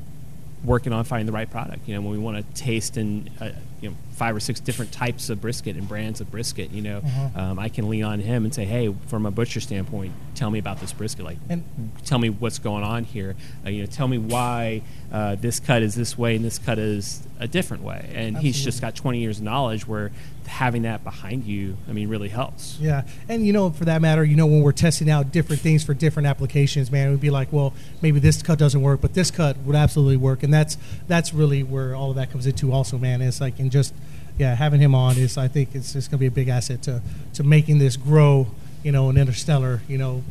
working on finding the right product. You know, when we want to taste and uh, you know, five or six different types of brisket and brands of brisket, you know, uh-huh. um, I can lean on him and say, hey, from a butcher standpoint, tell me about this brisket. Like, and, tell me what's going on here. Uh, you know, tell me why uh, this cut is this way and this cut is a different way. And absolutely. He's just got twenty years of knowledge where having that behind you, I mean, really helps. Yeah. And, you know, for that matter, you know, when we're testing out different things for different applications, man, it would be like, well, maybe this cut doesn't work, but this cut would absolutely work. And that's that's really where all of that comes into also, man. It's like, and just, yeah, having him on is, I think it's just going to be a big asset to, to making this grow, you know, an Interstellar, you know,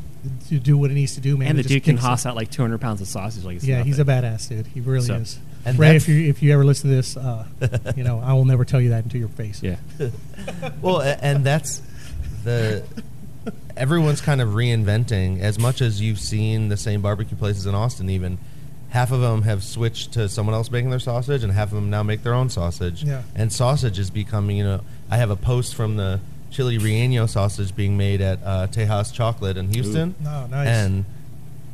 to do what it needs to do, man. And the dude can hoss out like two hundred pounds of sausage. Like, it's yeah, nothing. He's a badass, dude. He really so, is. And Ray, if you if you ever listen to this, uh, you know, I will never tell you that into your face. Yeah. Well, and that's the everyone's kind of reinventing. As much as you've seen the same barbecue places in Austin, even half of them have switched to someone else making their sausage, and half of them now make their own sausage. Yeah. And sausage is becoming, you know, I have a post from the Chili Relleno sausage being made at uh, Tejas Chocolate in Houston. Ooh. Oh, nice. And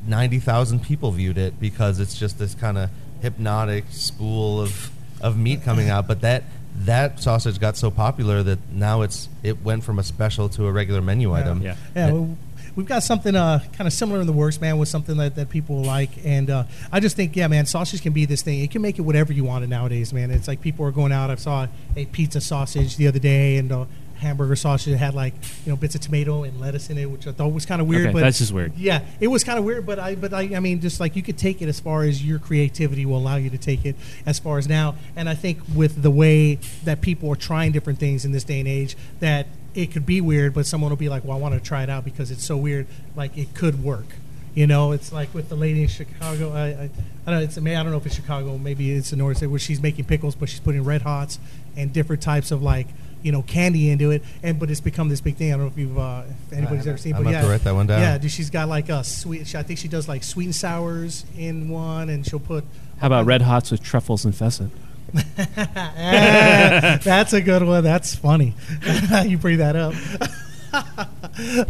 ninety thousand people viewed it, because it's just this kind of hypnotic spool of, of meat coming out. But that that sausage got so popular that now it's it went from a special to a regular menu yeah. item. Yeah, yeah. It, well, we've got something uh, kind of similar in the works, man, with something that, that people like. And uh, I just think, yeah, man, sausage can be this thing. It can make it whatever you want it nowadays, man. It's like people are going out. I saw a pizza sausage the other day, and uh, hamburger sausage had, like, you know, bits of tomato and lettuce in it, which I thought was kind of weird. Okay, but that's just weird. Yeah, it was kind of weird, but I but I, I mean, just like, you could take it as far as your creativity will allow you to take it as far as now. And I think with the way that people are trying different things in this day and age, that it could be weird, but someone will be like, well, I want to try it out because it's so weird. Like, it could work. You know, it's like with the lady in Chicago. I, I, I don't know. It's, I don't know if it's Chicago. Maybe it's in North State where she's making pickles, but she's putting Red Hots and different types of, like, you know, candy into it. And but it's become this big thing. I don't know if you've uh, if anybody's ever seen. I'm but yeah, to write that one down. Yeah, dude, she's got like a sweet. She, I think she does like sweet and sours in one, and she'll put. How about Red Hots with truffles and pheasant? That's a good one. That's funny. You bring that up.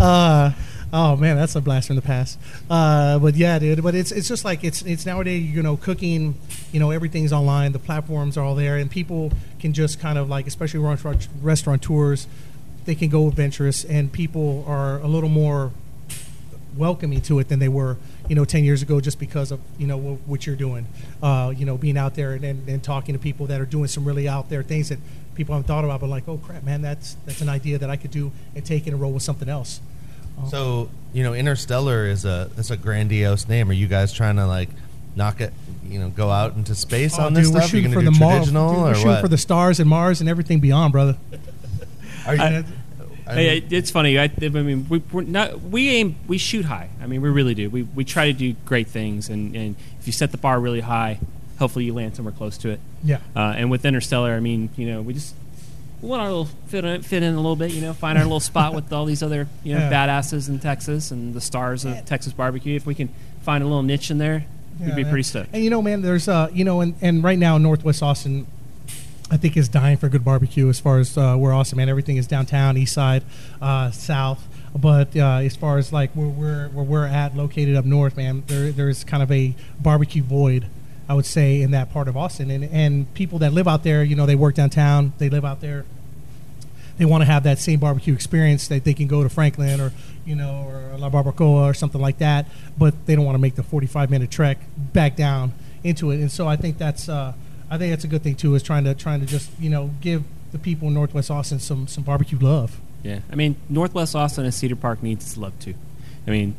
uh, Oh man, that's a blast from the past. Uh, but yeah, dude. But it's it's just like it's it's nowadays. You know, cooking. You know, everything's online. The platforms are all there, and people can just kind of like, especially restaurateurs, they can go adventurous, and people are a little more welcoming to it than they were, you know, ten years ago, just because of, you know, what, what you're doing. Uh, you know, being out there and, and, and talking to people that are doing some really out there things that people haven't thought about, but like, oh crap, man, that's that's an idea that I could do and take it and roll with something else. Oh. So, you know, Interstellar is a it's a grandiose name. Are you guys trying to like knock it, you know, go out into space oh, on this dude, stuff? Are you going to do traditional dude, we're or shooting what? For the stars and Mars and everything beyond, brother. Are you? I, I mean, it's funny. I, I mean, we we're not we aim we shoot high. I mean, we really do. We we try to do great things, and, and if you set the bar really high, hopefully you land somewhere close to it. Yeah. Uh, and with Interstellar, I mean, you know, we just. We want our little fit in, fit in a little bit, you know, find our little spot with all these other, you know, yeah. badasses in Texas and the stars of yeah. Texas barbecue. If we can find a little niche in there, yeah, we'd be man. pretty stoked. And, you know, man, there's, uh, you know, and, and right now in Northwest Austin, I think is dying for good barbecue as far as uh, we're Austin, man. Everything is downtown, east side, uh, south. But uh, as far as, like, where we're, where we're at, located up north, man, there there's kind of a barbecue void, I would say, in that part of Austin. And and people that live out there, you know, they work downtown, they live out there. They want to have that same barbecue experience that they can go to Franklin or, you know, or La Barbacoa or something like that, but they don't want to make the forty-five minute trek back down into it. And so I think that's uh, I think that's a good thing too, is trying to trying to just, you know, give the people in Northwest Austin some, some barbecue love. Yeah. I mean, Northwest Austin and Cedar Park needs its love too. I mean,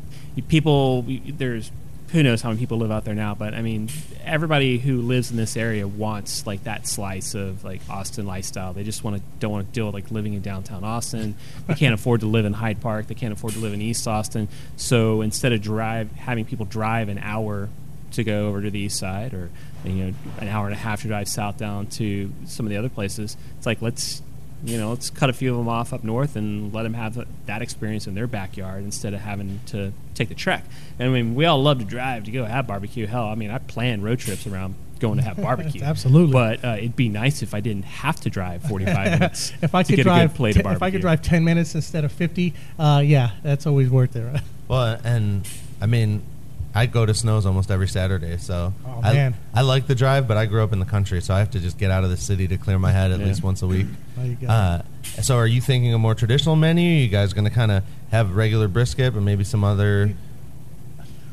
people, there's who knows how many people live out there now, but I mean, everybody who lives in this area wants like that slice of like Austin lifestyle. They just want to don't want to deal with like living in downtown Austin. They can't afford to live in Hyde Park. They can't afford to live in East Austin. So instead of drive having people drive an hour to go over to the east side, or you know, an hour and a half to drive south down to some of the other places, it's like let's you know let's cut a few of them off up north and let them have that experience in their backyard instead of having to take the trek. And I mean, we all love to drive to go have barbecue. Hell, I mean, I plan road trips around going to have barbecue. Absolutely. But uh, it'd be nice if I didn't have to drive forty-five minutes if I could to get drive a good plate t- of barbecue. If I could drive ten minutes instead of fifty, uh, yeah, that's always worth it. Right? Well, and I mean, I go to Snows almost every Saturday, so oh, I, I like the drive, but I grew up in the country, so I have to just get out of the city to clear my head at yeah. least once a week. There you go. Uh, so are you thinking a more traditional menu? Are you guys going to kind of have regular brisket, but maybe some other?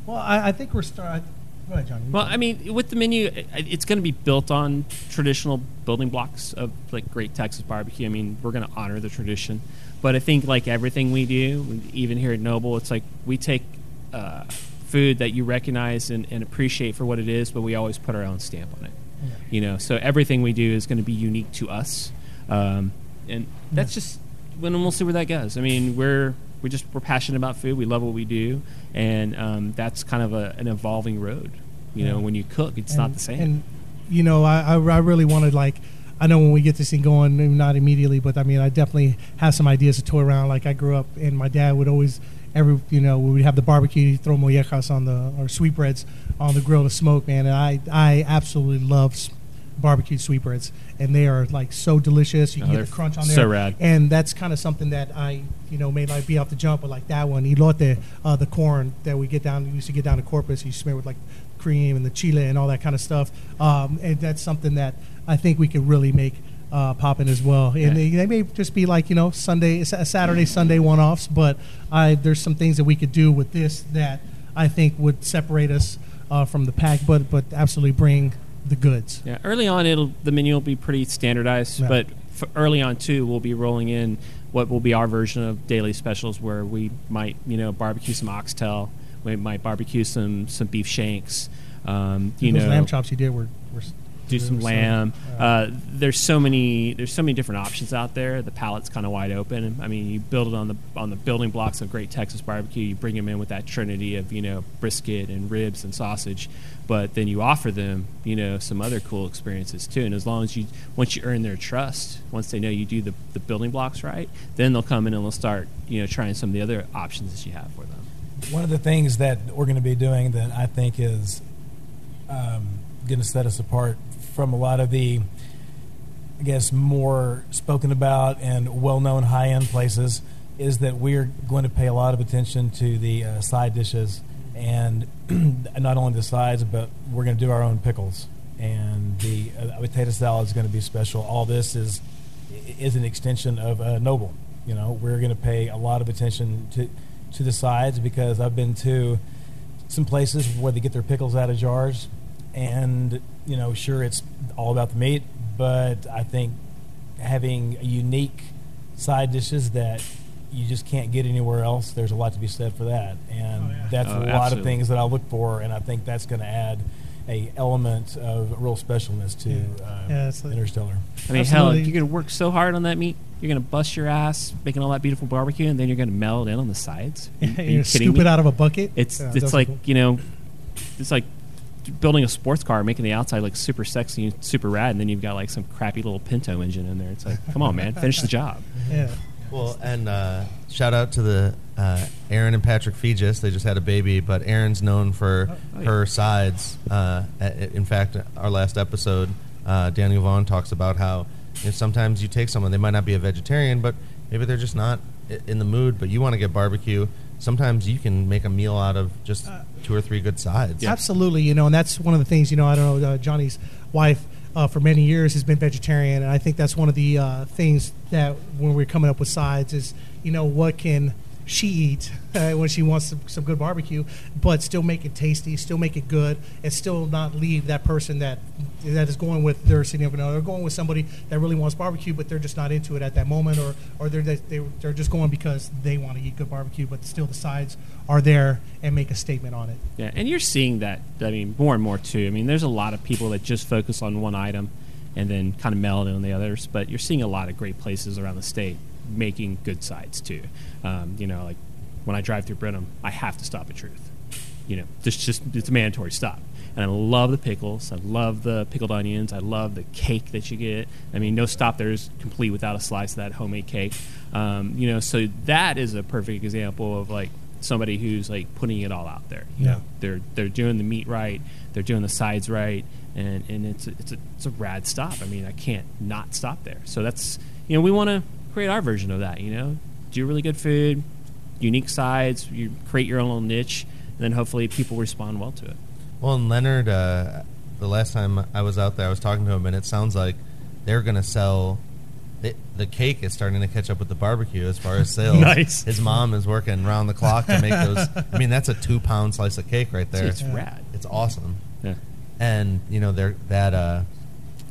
Well, I, I think we're starting. Go ahead, Johnny. Well, I mean, with the menu, it's going to be built on traditional building blocks of like great Texas barbecue. I mean, we're going to honor the tradition, but I think like everything we do, even here at Noble, it's like we take. Uh, food that you recognize and, and appreciate for what it is, but we always put our own stamp on it. Yeah. You know, so everything we do is going to be unique to us. Um, and that's yeah. just when we'll see where that goes. I mean, we're we just we're passionate about food. We love what we do, and um, that's kind of a, an evolving road. You yeah. know, when you cook, it's and, not the same. And you know, I I really wanted like I know when we get this thing going, maybe not immediately, but I mean, I definitely have some ideas to toy around. Like I grew up, and my dad would always. Every you know we would have the barbecue, throw mollejas on the or sweetbreads on the grill to smoke, man. And I I absolutely love barbecued sweetbreads, and they are like so delicious. You can oh, get the crunch on there, so rad. And that's kind of something that I you know may like be off the jump, but like that one elote, uh, the corn that we get down, we used to get down to Corpus, you smear with like cream and the chile and all that kind of stuff. Um, and that's something that I think we could really make. Uh, popping as well, and they, they may just be like you know Sunday, Saturday, Sunday one-offs. But I, there's some things that we could do with this that I think would separate us uh, from the pack, but but absolutely bring the goods. Yeah, early on, it'll the menu will be pretty standardized, yeah. but for early on too, we'll be rolling in what will be our version of daily specials, where we might you know barbecue some oxtail, we might barbecue some some beef shanks. Um, you Those know, lamb chops you did were. were do some lamb. Uh, there's so many there's so many different options out there. The palette's kind of wide open. I mean, you build it on the on the building blocks of great Texas barbecue. You bring them in with that trinity of, you know, brisket and ribs and sausage, but then you offer them, you know, some other cool experiences too. And as long as you once you earn their trust, once they know you do the, the building blocks right, then they'll come in and they'll start, you know, trying some of the other options that you have for them. One of the things that we're going to be doing that I think is um, going to set us apart from a lot of the, I guess, more spoken about and well-known high-end places is that we're going to pay a lot of attention to the uh, side dishes, and not only the sides, but we're going to do our own pickles, and the uh, potato salad is going to be special. All this is is an extension of uh, Noble. You know, we're going to pay a lot of attention to to the sides, because I've been to some places where they get their pickles out of jars, and, you know, sure, it's all about the meat, but I think having unique side dishes that you just can't get anywhere else, there's a lot to be said for that. And oh, yeah. that's oh, a lot absolutely. of things that I look for, and I think that's going to add a element of real specialness to yeah. Um, yeah, like, Interstellar. I mean, absolutely. Hell, you're going to work so hard on that meat. You're going to bust your ass making all that beautiful barbecue, and then you're going to melt in on the sides. Are you, are you scoop me? it out of a bucket. It's yeah, it's like, cool. you know, it's like building a sports car, making the outside look super sexy and super rad, and then you've got like some crappy little Pinto engine in there. It's like, come on, man, finish the job. Yeah. Well, and uh, shout out to the uh, Aaron and Patrick Fegis. They just had a baby, but Aaron's known for oh, oh, her yeah. sides. Uh, in fact, our last episode, uh, Daniel Vaughn talks about how, you know, sometimes you take someone, they might not be a vegetarian, but maybe they're just not in the mood, but you want to get barbecue. Sometimes you can make a meal out of just two or three good sides. Yeah. Absolutely, you know, and that's one of the things, you know, I don't know, uh, Johnny's wife uh, for many years has been vegetarian, and I think that's one of the uh, things that when we're coming up with sides is, you know, what can she eat uh, when she wants some, some good barbecue, but still make it tasty, still make it good, and still not leave that person that that is going with their significant other, going with somebody that really wants barbecue, but they're just not into it at that moment, or or they're they, they're just going because they want to eat good barbecue, but still the sides are there and make a statement on it. Yeah, and you're seeing that. I mean, more and more too. I mean, there's a lot of people that just focus on one item, and then kind of meld in on the others. But you're seeing a lot of great places around the state making good sides too. Um, you know, like when I drive through Brenham, I have to stop at Truth. You know, it's just it's a mandatory stop. And I love the pickles. I love the pickled onions. I love the cake that you get. I mean, no stop there is complete without a slice of that homemade cake. Um, you know, so that is a perfect example of like somebody who's like putting it all out there. You yeah. know, they're they're doing the meat right. They're doing the sides right. And and it's a, it's a it's a rad stop. I mean, I can't not stop there. So that's, you know, we want to create our version of that, you know, do really good food, unique sides, you create your own little niche, and then hopefully people respond well to it. Well, and Leonard, uh, the last time I was out there, I was talking to him, and it sounds like they're going to sell, they, the cake is starting to catch up with the barbecue as far as sales. Nice. His mom is working round the clock to make those. I mean, that's a two-pound slice of cake right there. It's yeah. rad. It's awesome. Yeah. And, you know, they're, that, uh,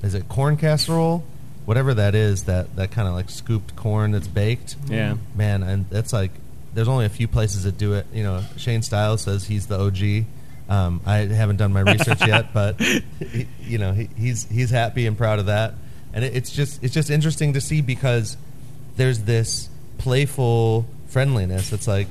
is it corn casserole? Whatever that is, that, that kind of like scooped corn that's baked. Yeah. Man, and that's like, there's only a few places that do it. You know, Shane Stiles says he's the O G. Um, I haven't done my research yet, but, he, you know, he, he's he's happy and proud of that. And it, it's just it's just interesting to see, because there's this playful friendliness. It's like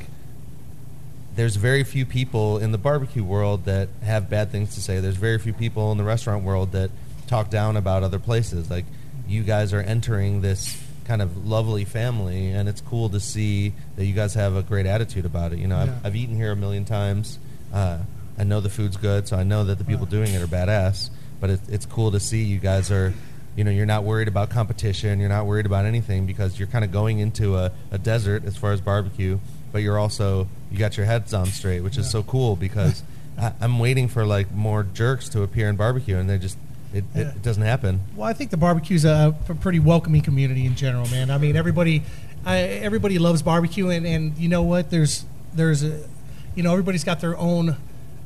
there's very few people in the barbecue world that have bad things to say. There's very few people in the restaurant world that talk down about other places. Like, you guys are entering this kind of lovely family, and it's cool to see that you guys have a great attitude about it. You know, yeah. I've, I've eaten here a million times. Uh, I know the food's good, so I know that the people wow. doing it are badass, but it, it's cool to see you guys are, you know, you're not worried about competition. You're not worried about anything, because you're kind of going into a, a desert as far as barbecue, but you're also, you got your heads on straight, which yeah. is so cool, because I, I'm waiting for like more jerks to appear in barbecue, and they're just, It, it, it doesn't happen. Well, I think the barbecue's a pretty welcoming community in general, man. I mean, everybody, I, everybody loves barbecue, and, and you know what? There's, there's, a, you know, everybody's got their own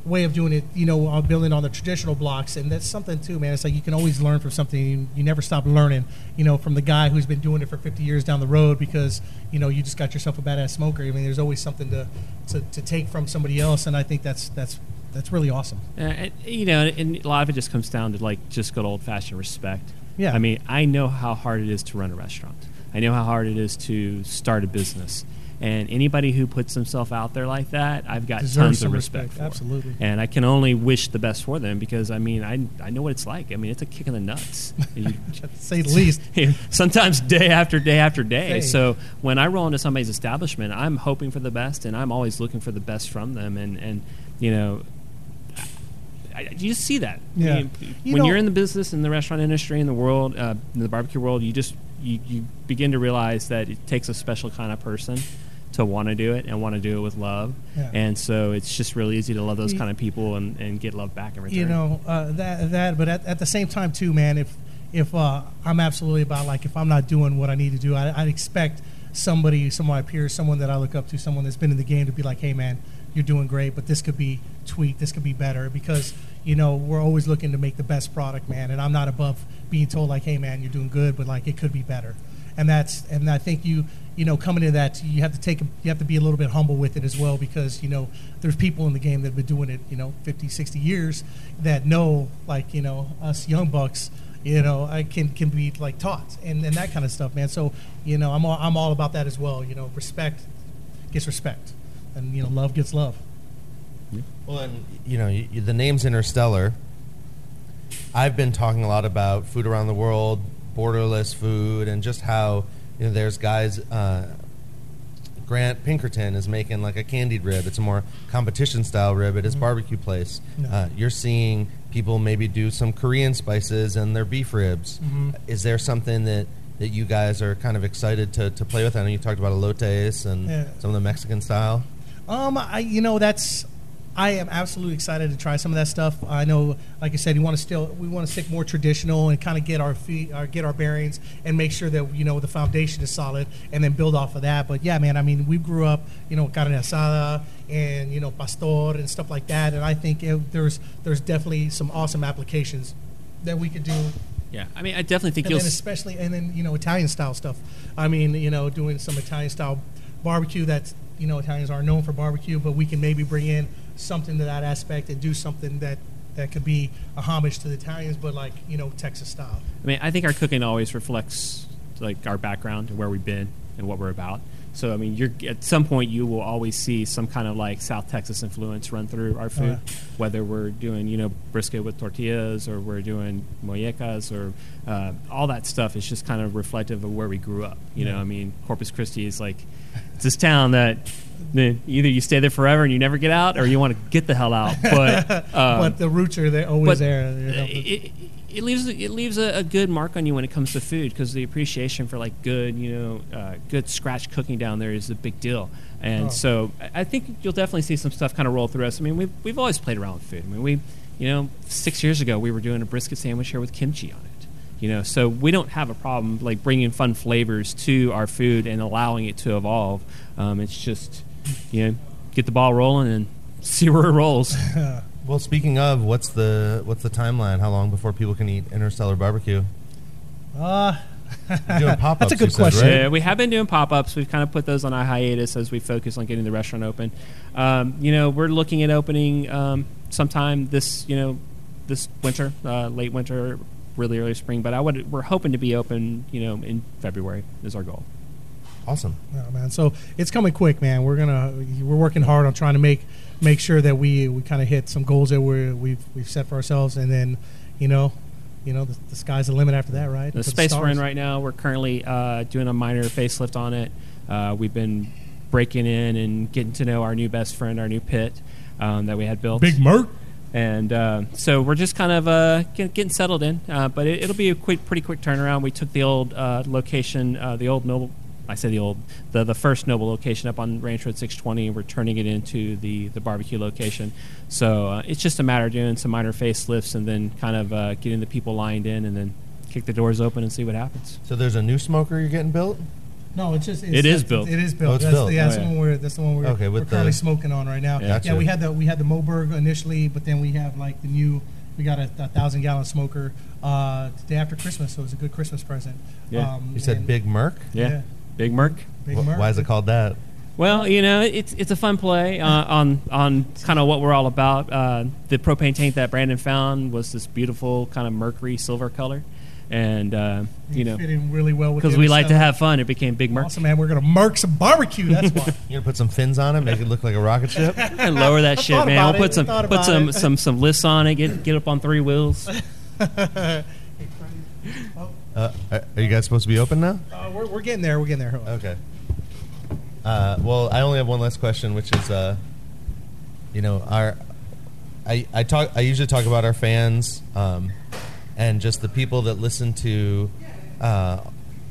way of doing it. You know, building on the traditional blocks, and that's something too, man. It's like you can always learn from something. You, you never stop learning, you know, from the guy who's been doing it for fifty years down the road, because you know you just got yourself a badass smoker. I mean, there's always something to, to, to take from somebody else, and I think that's that's that's really awesome. Uh, and, you know, and a lot of it just comes down to like just good old-fashioned respect. Yeah. I mean, I know how hard it is to run a restaurant. I know how hard it is to start a business. And anybody who puts themselves out there like that, I've got Deserves tons of respect, respect for. Absolutely. And I can only wish the best for them because, I mean, I I know what it's like. I mean, it's a kick in the nuts. You, to say the least. Sometimes day after day after day. Hey. So when I roll into somebody's establishment, I'm hoping for the best, and I'm always looking for the best from them. And, and you know, I, you just see that. Yeah. I mean, you when know, you're in the business, in the restaurant industry, in the world, uh, in the barbecue world, you just you, you begin to realize that it takes a special kind of person to want to do it and want to do it with love. Yeah. And so it's just really easy to love those kind of people and, and get love back in return. You know, uh, that, that. But at, at the same time, too, man, if if uh, I'm absolutely about, like, if I'm not doing what I need to do, I, I'd expect somebody, some of my peers, someone that I look up to, someone that's been in the game to be like, hey, man, you're doing great, but this could be tweaked, this could be better. Because, you know, we're always looking to make the best product, man. And I'm not above being told, like, hey, man, you're doing good, but, like, it could be better. And that's, and I think you, you know, coming to that, you have to take, you have to be a little bit humble with it as well, because, you know, there's people in the game that have been doing it, you know, fifty, sixty years that know, like, you know, us young bucks, you know, I can, can be like taught and, and that kind of stuff, man. So, you know, I'm all, I'm all about that as well. You know, respect gets respect and, you know, love gets love. Well, and, you know, you, the name's Interstellar. I've been talking a lot about food around the world, borderless food, and just how, you know, there's guys, uh, Grant Pinkerton is making like a candied rib. It's a more competition style rib at his mm-hmm. barbecue place. No. Uh, you're seeing people maybe do some Korean spices and their beef ribs. Mm-hmm. Is there something that, that you guys are kind of excited to, to play with? I know you talked about elotes and yeah. some of the Mexican style. Um, I, you know, that's, I am absolutely excited to try some of that stuff. I know, like I said, we want to still we want to stick more traditional and kind of get our feet, our, get our bearings, and make sure that, you know, the foundation is solid, and then build off of that. But yeah, man, I mean, we grew up, you know, carne asada and, you know, pastor and stuff like that, and I think it, there's there's definitely some awesome applications that we could do. Yeah, I mean, I definitely think and you'll, then especially, and then, you know, Italian style stuff. I mean, you know, doing some Italian style barbecue. That's, you know, Italians are known for barbecue, but we can maybe bring in something to that aspect and do something that, that could be a homage to the Italians, but like, you know, Texas style. I mean, I think our cooking always reflects like our background and where we've been and what we're about. So, I mean, you're at some point you will always see some kind of like South Texas influence run through our food, uh, whether we're doing, you know, brisket with tortillas or we're doing mollecas or uh, all that stuff is just kind of reflective of where we grew up. You yeah. know, I mean, Corpus Christi is like it's this town that either you stay there forever and you never get out, or you want to get the hell out. But um, but the roots are there, always there. You know, it, it leaves it leaves a, a good mark on you when it comes to food, because the appreciation for like good, you know, uh, good scratch cooking down there is a big deal. And oh. so I think you'll definitely see some stuff kind of roll through us. I mean, we've we've always played around with food. I mean, we, you know, six years ago we were doing a brisket sandwich here with kimchi on it. You know, so we don't have a problem like bringing fun flavors to our food and allowing it to evolve. Um, it's just, you know, get the ball rolling and see where it rolls. Well, speaking of, what's the what's the timeline? How long before people can eat Interstellar Barbecue? Uh, You're doing pop-ups, that's a good question. Said, right? Yeah, we have been doing pop-ups. We've kind of put those on a hiatus as we focus on getting the restaurant open. Um, you know, we're looking at opening um, sometime this, you know, this winter, uh, late winter. Really early spring, but I would. We're hoping to be open, you know, in February is our goal. Awesome, yeah, man. So it's coming quick, man. We're gonna we're working hard on trying to make make sure that we we kind of hit some goals that we we've we've set for ourselves, and then, you know, you know, the, the sky's the limit after that, right? The Put space the we're in right now, we're currently uh, doing a minor facelift on it. Uh, we've been breaking in and getting to know our new best friend, our new pit um, that we had built, Big Merc. And uh, so we're just kind of uh, getting settled in, uh, but it, it'll be a quick, pretty quick turnaround. We took the old uh, location, uh, the old Noble, I say the old, the, the first Noble location up on Ranch Road six twenty, and we're turning it into the, the barbecue location. So uh, it's just a matter of doing some minor facelifts and then kind of uh, getting the people lined in and then kick the doors open and see what happens. So there's a new smoker you're getting built? No, it's just it's, it is built. It is built. Oh, it's that's, built. Yeah, that's, oh, yeah. The one we're, that's the one we're, okay, we're currently the, smoking on right now. Yeah, gotcha. Yeah, we had the we had the Moberg initially, but then we have like the new. We got a, a thousand gallon smoker uh, the day after Christmas, so it was a good Christmas present. Yeah, um, you said Big Merc. Yeah. yeah, Big Merc. Big Merc. Why is it called that? Well, you know, it's it's a fun play uh, on on kind of what we're all about. Uh, the propane tank that Brandon found was this beautiful kind of mercury silver color, and uh, you know, fit in really well with because we like stuff. To have fun. It became Big Merc. Awesome, man! We're gonna Merc some barbecue. That's why you're gonna put some fins on it, make it look like a rocket ship, and lower that shit, man. We'll put it. some put some, some some lifts on it. Get get up on three wheels. Uh, are you guys supposed to be open now? Uh, we're we're getting there. We're getting there. Okay. Uh, well, I only have one last question, which is, uh, you know, our I I talk I usually talk about our fans um, and just the people that listen to, uh,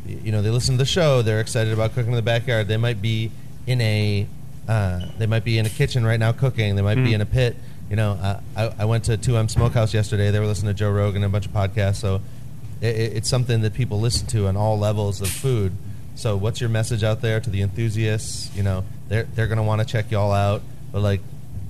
you know, they listen to the show. They're excited about cooking in the backyard. They might be in a uh, they might be in a kitchen right now cooking. They might mm. be in a pit. You know, uh, I I went to two M Smokehouse yesterday. They were listening to Joe Rogan and a bunch of podcasts. So it, it's something that people listen to on all levels of food. So what's your message out there to the enthusiasts? You know, they're they're gonna want to check y'all out, but like,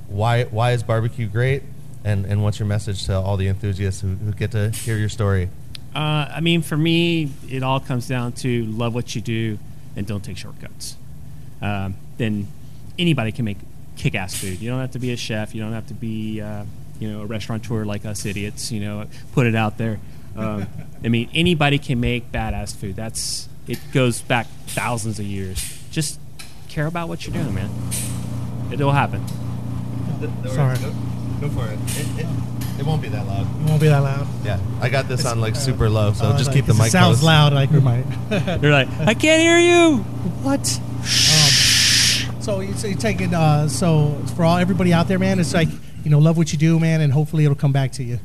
why why is barbecue great? And and what's your message to all the enthusiasts who, who get to hear your story? Uh, I mean, for me, it all comes down to love what you do and don't take shortcuts. Um, then anybody can make kick-ass food. You don't have to be a chef. You don't have to be uh, you know a restaurateur like us idiots. You know, put it out there. Um, I mean, anybody can make badass food. That's It goes back thousands of years. Just care about what you're doing, man. It'll happen. Sorry. Go, go for it. It, it. It won't be that loud. It won't be that loud. Yeah. I got this it's, on, like, uh, super low, so uh, just like, keep the mic close. It sounds close. Loud, like your mic. You're like, I can't hear you. What? Um, so you so you're taking, uh, so for all everybody out there, man, it's like, you know, love what you do, man, and hopefully it'll come back to you.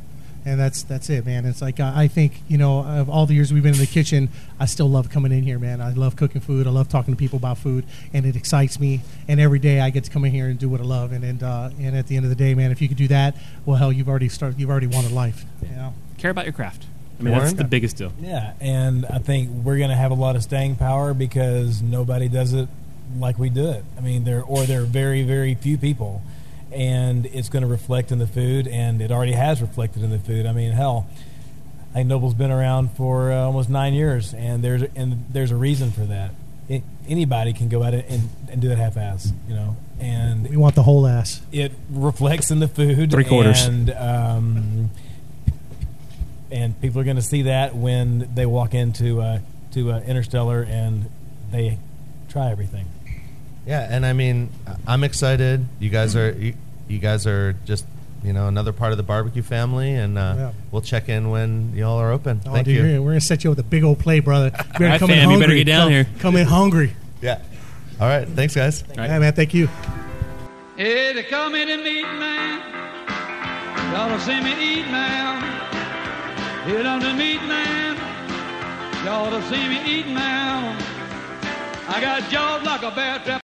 And that's that's it, man. It's like uh, I think, you know, of all the years we've been in the kitchen, I still love coming in here, man. I love cooking food. I love talking to people about food, and it excites me. And every day I get to come in here and do what I love. And and, uh, and at the end of the day, man, if you could do that, well, hell, you've already started. You've already won a life. You know? Care about your craft. I mean, Warren? That's the biggest deal. Yeah, and I think we're gonna have a lot of staying power because nobody does it like we do it. I mean, there or there are very very few people. And it's going to reflect in the food, and it already has reflected in the food. I mean, hell, I think Noble's been around for uh, almost nine years, and there's and there's a reason for that. It, anybody can go out and, and do that half-ass, you know. And we want the whole ass. It reflects in the food, three quarters, and um, and people are going to see that when they walk into uh, to uh, Interstellar and they try everything. Yeah, and I mean, I'm excited. You guys are, you, you guys are just, you know, another part of the barbecue family, and uh, yeah. We'll check in when y'all are open. Oh, Thank dude, you. We're, we're gonna set you up with a big old play, brother. You better right, come fam, in hungry. You better get down come, here. Come in hungry. Yeah. All right. Thanks, guys. All right, yeah, man. Thank you. Hey, they call me the meat man. Y'all don't see me eat now. Hit on the meat man. Y'all don't see me eat now. I got jaws like a bear trap.